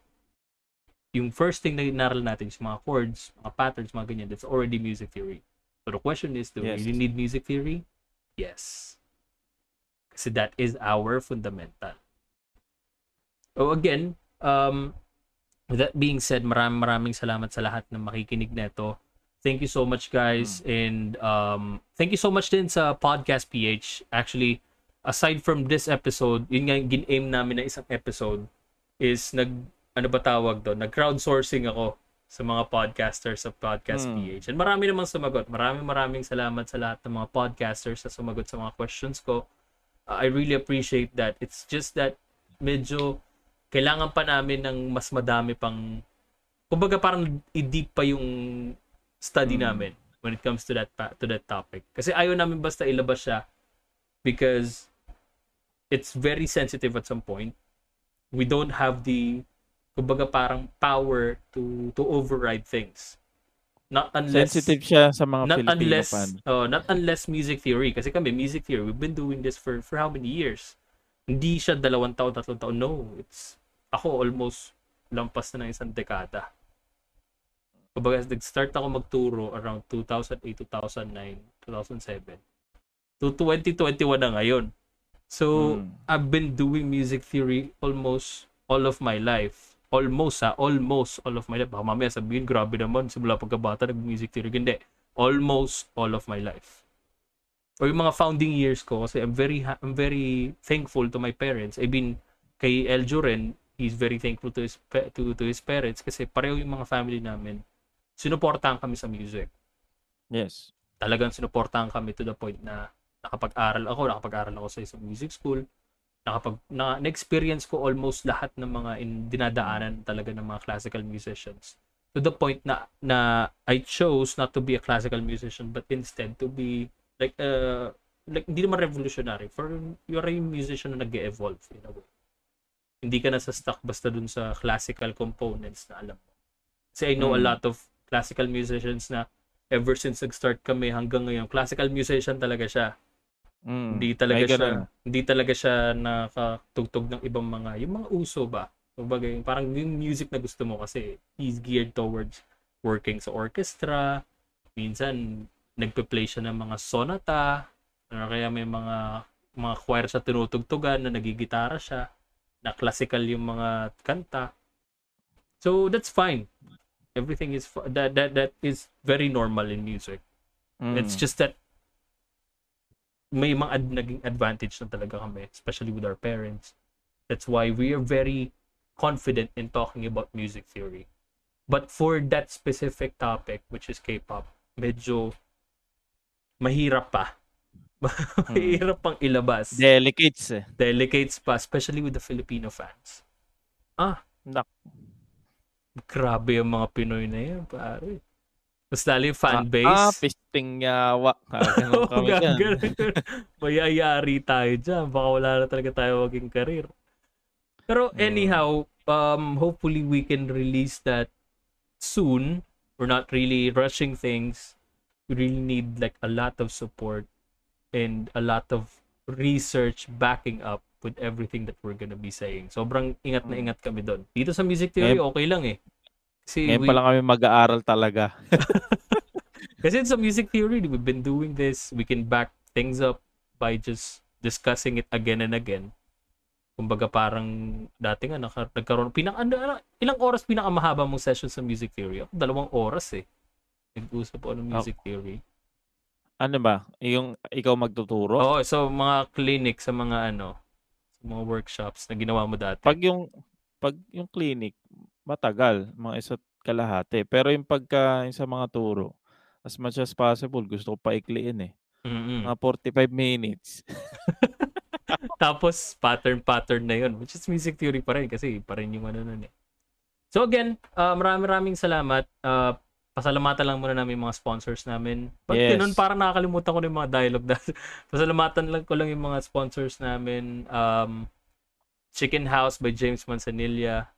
yung first thing na inaral natin is mga chords, mga patterns, mga ganyan, that's already music theory. So the question is, do you yes. really need music theory? Yes. Kasi that is our fundamental. So again, um, with that being said, maraming maraming salamat sa lahat ng makikinig nito. Thank you so much, guys, and um, thank you so much din sa Podcast P H. Actually, aside from this episode, yun nga yung gin-aim namin na isang episode is nag, ano ba tawag doon? Nag-crowdsourcing ako sa mga podcasters of Podcast hmm. P H. And marami namang sumagot. Maraming maraming salamat sa lahat ng mga podcasters sa sumagot sa mga questions ko. Uh, I really appreciate that. It's just that medyo kailangan pa namin ng mas madami pang, kumbaga parang i-deep pa yung study hmm. namin when it comes to that to that topic. Kasi ayaw namin basta ilabas siya because it's very sensitive at some point. We don't have the kumbaga parang power to to override things. Not unless sensitive siya sa mga Filipino unless, fans. Oh, not unless music theory. Kasi kami music theory, we've been doing this for for how many years? Hindi siya dalawang taon, tatlong taon. No, it's ako almost lampas na ng isang dekada. Kumbaga nag-start ako magturo around two thousand eight, two thousand nine, two thousand seven. To twenty twenty-one na ngayon. So, hmm. I've been doing music theory almost all of my life. Almost ah, almost all of my life. Baka mamaya sabihin, grabe naman, simula pagkabata nag-music theory. Hindi, almost all of my life. Or yung mga founding years ko, kasi I'm very, I'm very thankful to my parents. I mean, kay Eljo rin, he's very thankful to his, to, to his parents kasi pareho yung mga family namin. Sinuportahan kami sa music. Yes. Talagang sinuportahan kami to the point na nakapag-aral ako, nakapag-aral ako sa isang music school. Nakapag, na, na-experience ko almost lahat ng mga in, dinadaanan talaga ng mga classical musicians. To the point na, na I chose not to be a classical musician but instead to be like, uh, like hindi naman revolutionary. For, you're a musician na nag-evolve in a way. Hindi ka nasa stuck basta dun sa classical components na alam mo. Kasi I know mm. a lot of classical musicians na ever since nag-start kami hanggang ngayon, classical musician talaga siya. Mm, hindi talaga siya, hindi talaga siya nakatugtog ng ibang mga, yung mga uso ba? Bagay, parang yung music na gusto mo kasi he's geared towards working sa orchestra. Minsan, nagpe-play siya ng mga sonata. Ano, kaya may mga mga choir sa tinutugtugan na nagigitara siya. Na classical yung mga kanta. So, that's fine. Everything is, that, that, that is very normal in music. Mm. It's just that may mga ad- naging advantage na talaga kami, especially with our parents. That's why we are very confident in talking about music theory. But for that specific topic, which is K-pop, medyo mahirap pa. Mahirap pang ilabas. Delicates eh. Delicates pa, especially with the Filipino fans. Ah, nak. Grabe yung mga Pinoy na yan, pare. Mas lalo yung fanbase. Ah, ah pisting yawa. Uh, oh, mayayari tayo dyan. Baka wala na talaga tayo maging karir. Pero anyhow, um, hopefully we can release that soon. We're not really rushing things. We really need like a lot of support and a lot of research backing up with everything that we're gonna be saying. Sobrang ingat na ingat kami doon. Dito sa music theory, okay lang eh. See, ngayon we... pa lang kami mag-aaral talaga. Kasi sa music theory, we've been doing this. We can back things up by just discussing it again and again. Kumbaga parang dati nga nagkaroon. Pinaka, ilang oras pinakamahaba mong session sa music theory? Dalawang oras eh. Nag-usap po ng music oh. theory. Ano ba? Yung ikaw magtuturo? Oo, so mga clinic sa mga ano, sa mga workshops na ginawa mo dati. Pag yung, pag yung clinic, matagal, mga isa't kalahati. Pero yung pagka yung sa mga turo, as much as possible, gusto ko paikliin eh. Mm-hmm. Mga forty-five minutes. Tapos, pattern-pattern na yun, which is music theory pa rin kasi pa rin yung ano nun eh. So again, uh, maraming-maraming salamat. Uh, pasalamatan lang muna namin yung mga sponsors namin. But yes. Yun, parang nakakalimutan ko na yung mga dialogue. Pasalamatan lang ko lang yung mga sponsors namin. Um, Chicken House by James Manzanilla.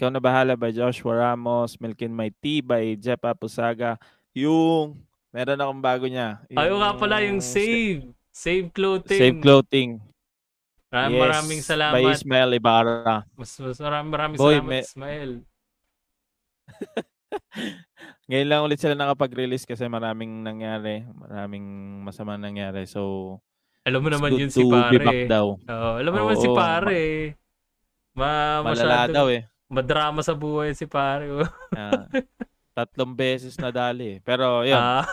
Ikaw na bahala by Joshua Ramos, Milk in My Tea by Jeff Apusaga, yung meron akong bago niya. Yung... Ayaw nga pala yung Save. Save Clothing. Save Clothing. Maraming yes, maraming salamat. By Ismael Ibarra. Mas, mas maraming maraming Boy, salamat, may... Ismael. Ngayon lang ulit sila nakapag-release kasi maraming nangyari. Maraming masama nangyari. So, alam mo naman yun si pare. Daw. Oh, alam mo oh, naman si pare. Ma- Malala masyado... daw eh. Madrama sa buhay si pare. uh, tatlong beses na dali. Pero yun. Ah.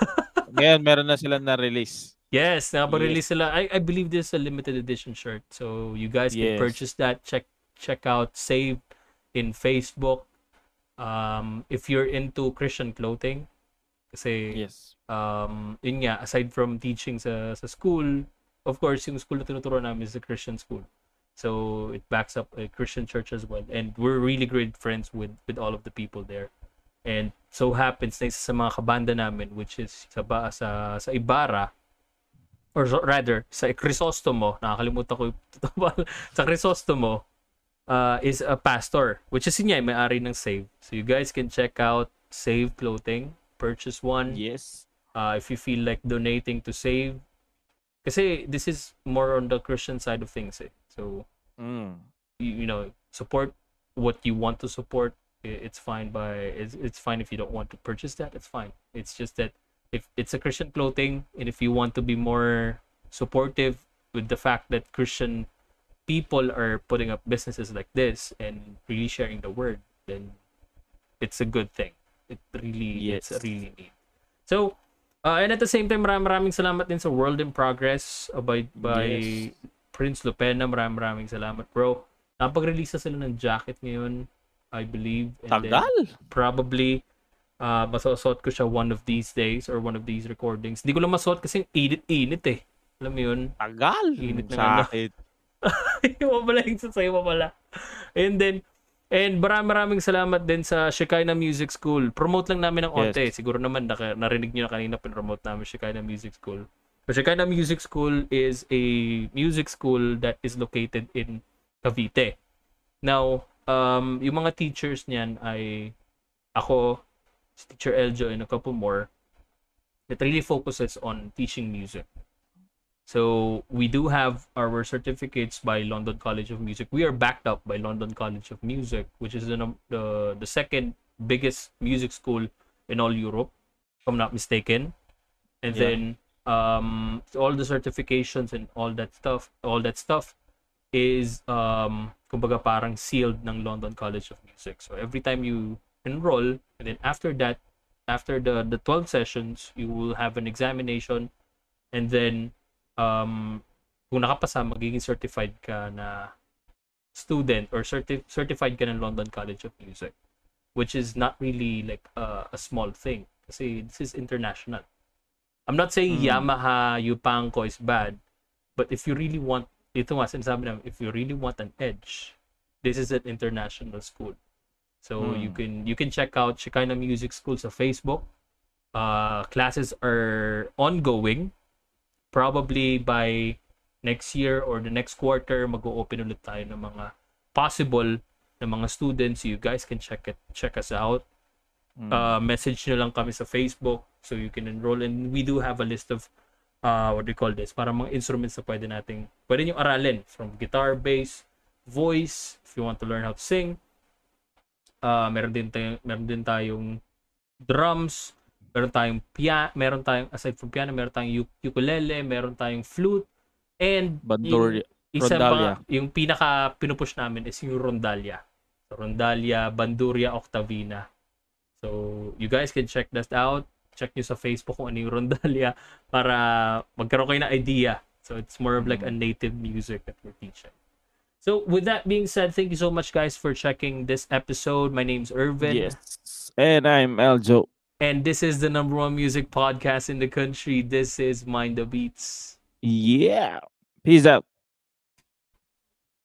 Ngayon meron na silang na-release. Yes, nakapag-release yes. sila. I, I believe this is a limited edition shirt. So you guys yes. can purchase that. Check check out Save in Facebook. Um, if you're into Christian clothing, kasi yes. um, yun nga, aside from teaching sa, sa school, of course, yung school na tinuturo namin is a Christian school. So it backs up a Christian church as well. And we're really great friends with, with all of the people there. And so happens na isa sa mga kabanda namin, which is sa, sa, sa Ibarra, or rather, sa Crisostomo, nakakalimutan ko, sa Crisostomo, uh, is a pastor, which is yun niya, may-ari ng Save. So you guys can check out Save Clothing, purchase one. Yes. Uh, if you feel like donating to Save, kasi this is more on the Christian side of things. Eh. So, mm. you, you know, support what you want to support. It's fine by, it's, it's fine if you don't want to purchase that, it's fine. It's just that if it's a Christian clothing, and if you want to be more supportive with the fact that Christian people are putting up businesses like this and really sharing the word, then it's a good thing. It really, yes. it's really neat. So, uh, and at the same time, maraming maraming salamat din sa World in Progress uh, by, by yes. Prince Lupena. Maraming maraming salamat, bro. Napag-release na sila ng jacket ngayon, I believe. And tagal! Then, probably, Uh, masasot ko siya one of these days or one of these recordings. Hindi ko lang masot kasi init-init eh. Alam mo yun? Tagal! Init na sakit. Iwa pala yung sasayaw pala. And then, and maraming maraming salamat din sa Shekinah Music School. Promote lang namin ng onte. Yes. Siguro naman naka, narinig nyo na kanina pinromote namin Shekinah Music School. But Shekinah Music School is a music school that is located in Cavite. Now, um, yung mga teachers niyan ay ako, Teacher Eljo, and a couple more that really focuses on teaching music. So we do have our certificates by London College of Music. We are backed up by London College of Music, which is the the, the second biggest music school in all Europe, if I'm not mistaken. And yeah. then um, all the certifications and all that stuff, all that stuff is um, kumbaga parang sealed ng London College of Music. So every time you enroll, and then after that, after the the twelve sessions, you will have an examination, and then um kung nakapasa, magiging certified ka na student or certi- certified ka ng London College of Music, which is not really like uh, a small thing kasi this is international. I'm not saying mm. Yamaha Yupanko is bad, but if you really want, ito nga sinasabi namin, if you really want an edge, this is an international school. So hmm. you can you can check out Shekinah Music School sa Facebook. Uh, classes are ongoing. Probably by next year or the next quarter, mag-o-open ulit tayo ng mga possible na mga students. You guys can check it, check us out. Hmm. Uh, message nyo lang kami sa Facebook so you can enroll. And we do have a list of uh, what do you call this? Parang mga instruments na pwede nating pwede nyo aralin, from guitar, bass, voice. If you want to learn how to sing. Uh, meron din tayong meron din tayong drums, meron tayong piano, meron tayong aside from piano, meron tayong ukulele, meron tayong flute, and bandoria, rondalia. Yung pinaka pinupush namin is yung rondalia. So, rondalia, bandoria, octavina. So you guys can check that out. Check nyo sa Facebook kung ano yung rondalia para magkaroon kayo ng idea. So it's more of like a native music that we're teaching. So with that being said, thank you so much, guys, for checking this episode. My name's Irvin. Yes. And I'm Eljo. And this is the number one music podcast in the country. This is Mind the Beats. Yeah. Peace out.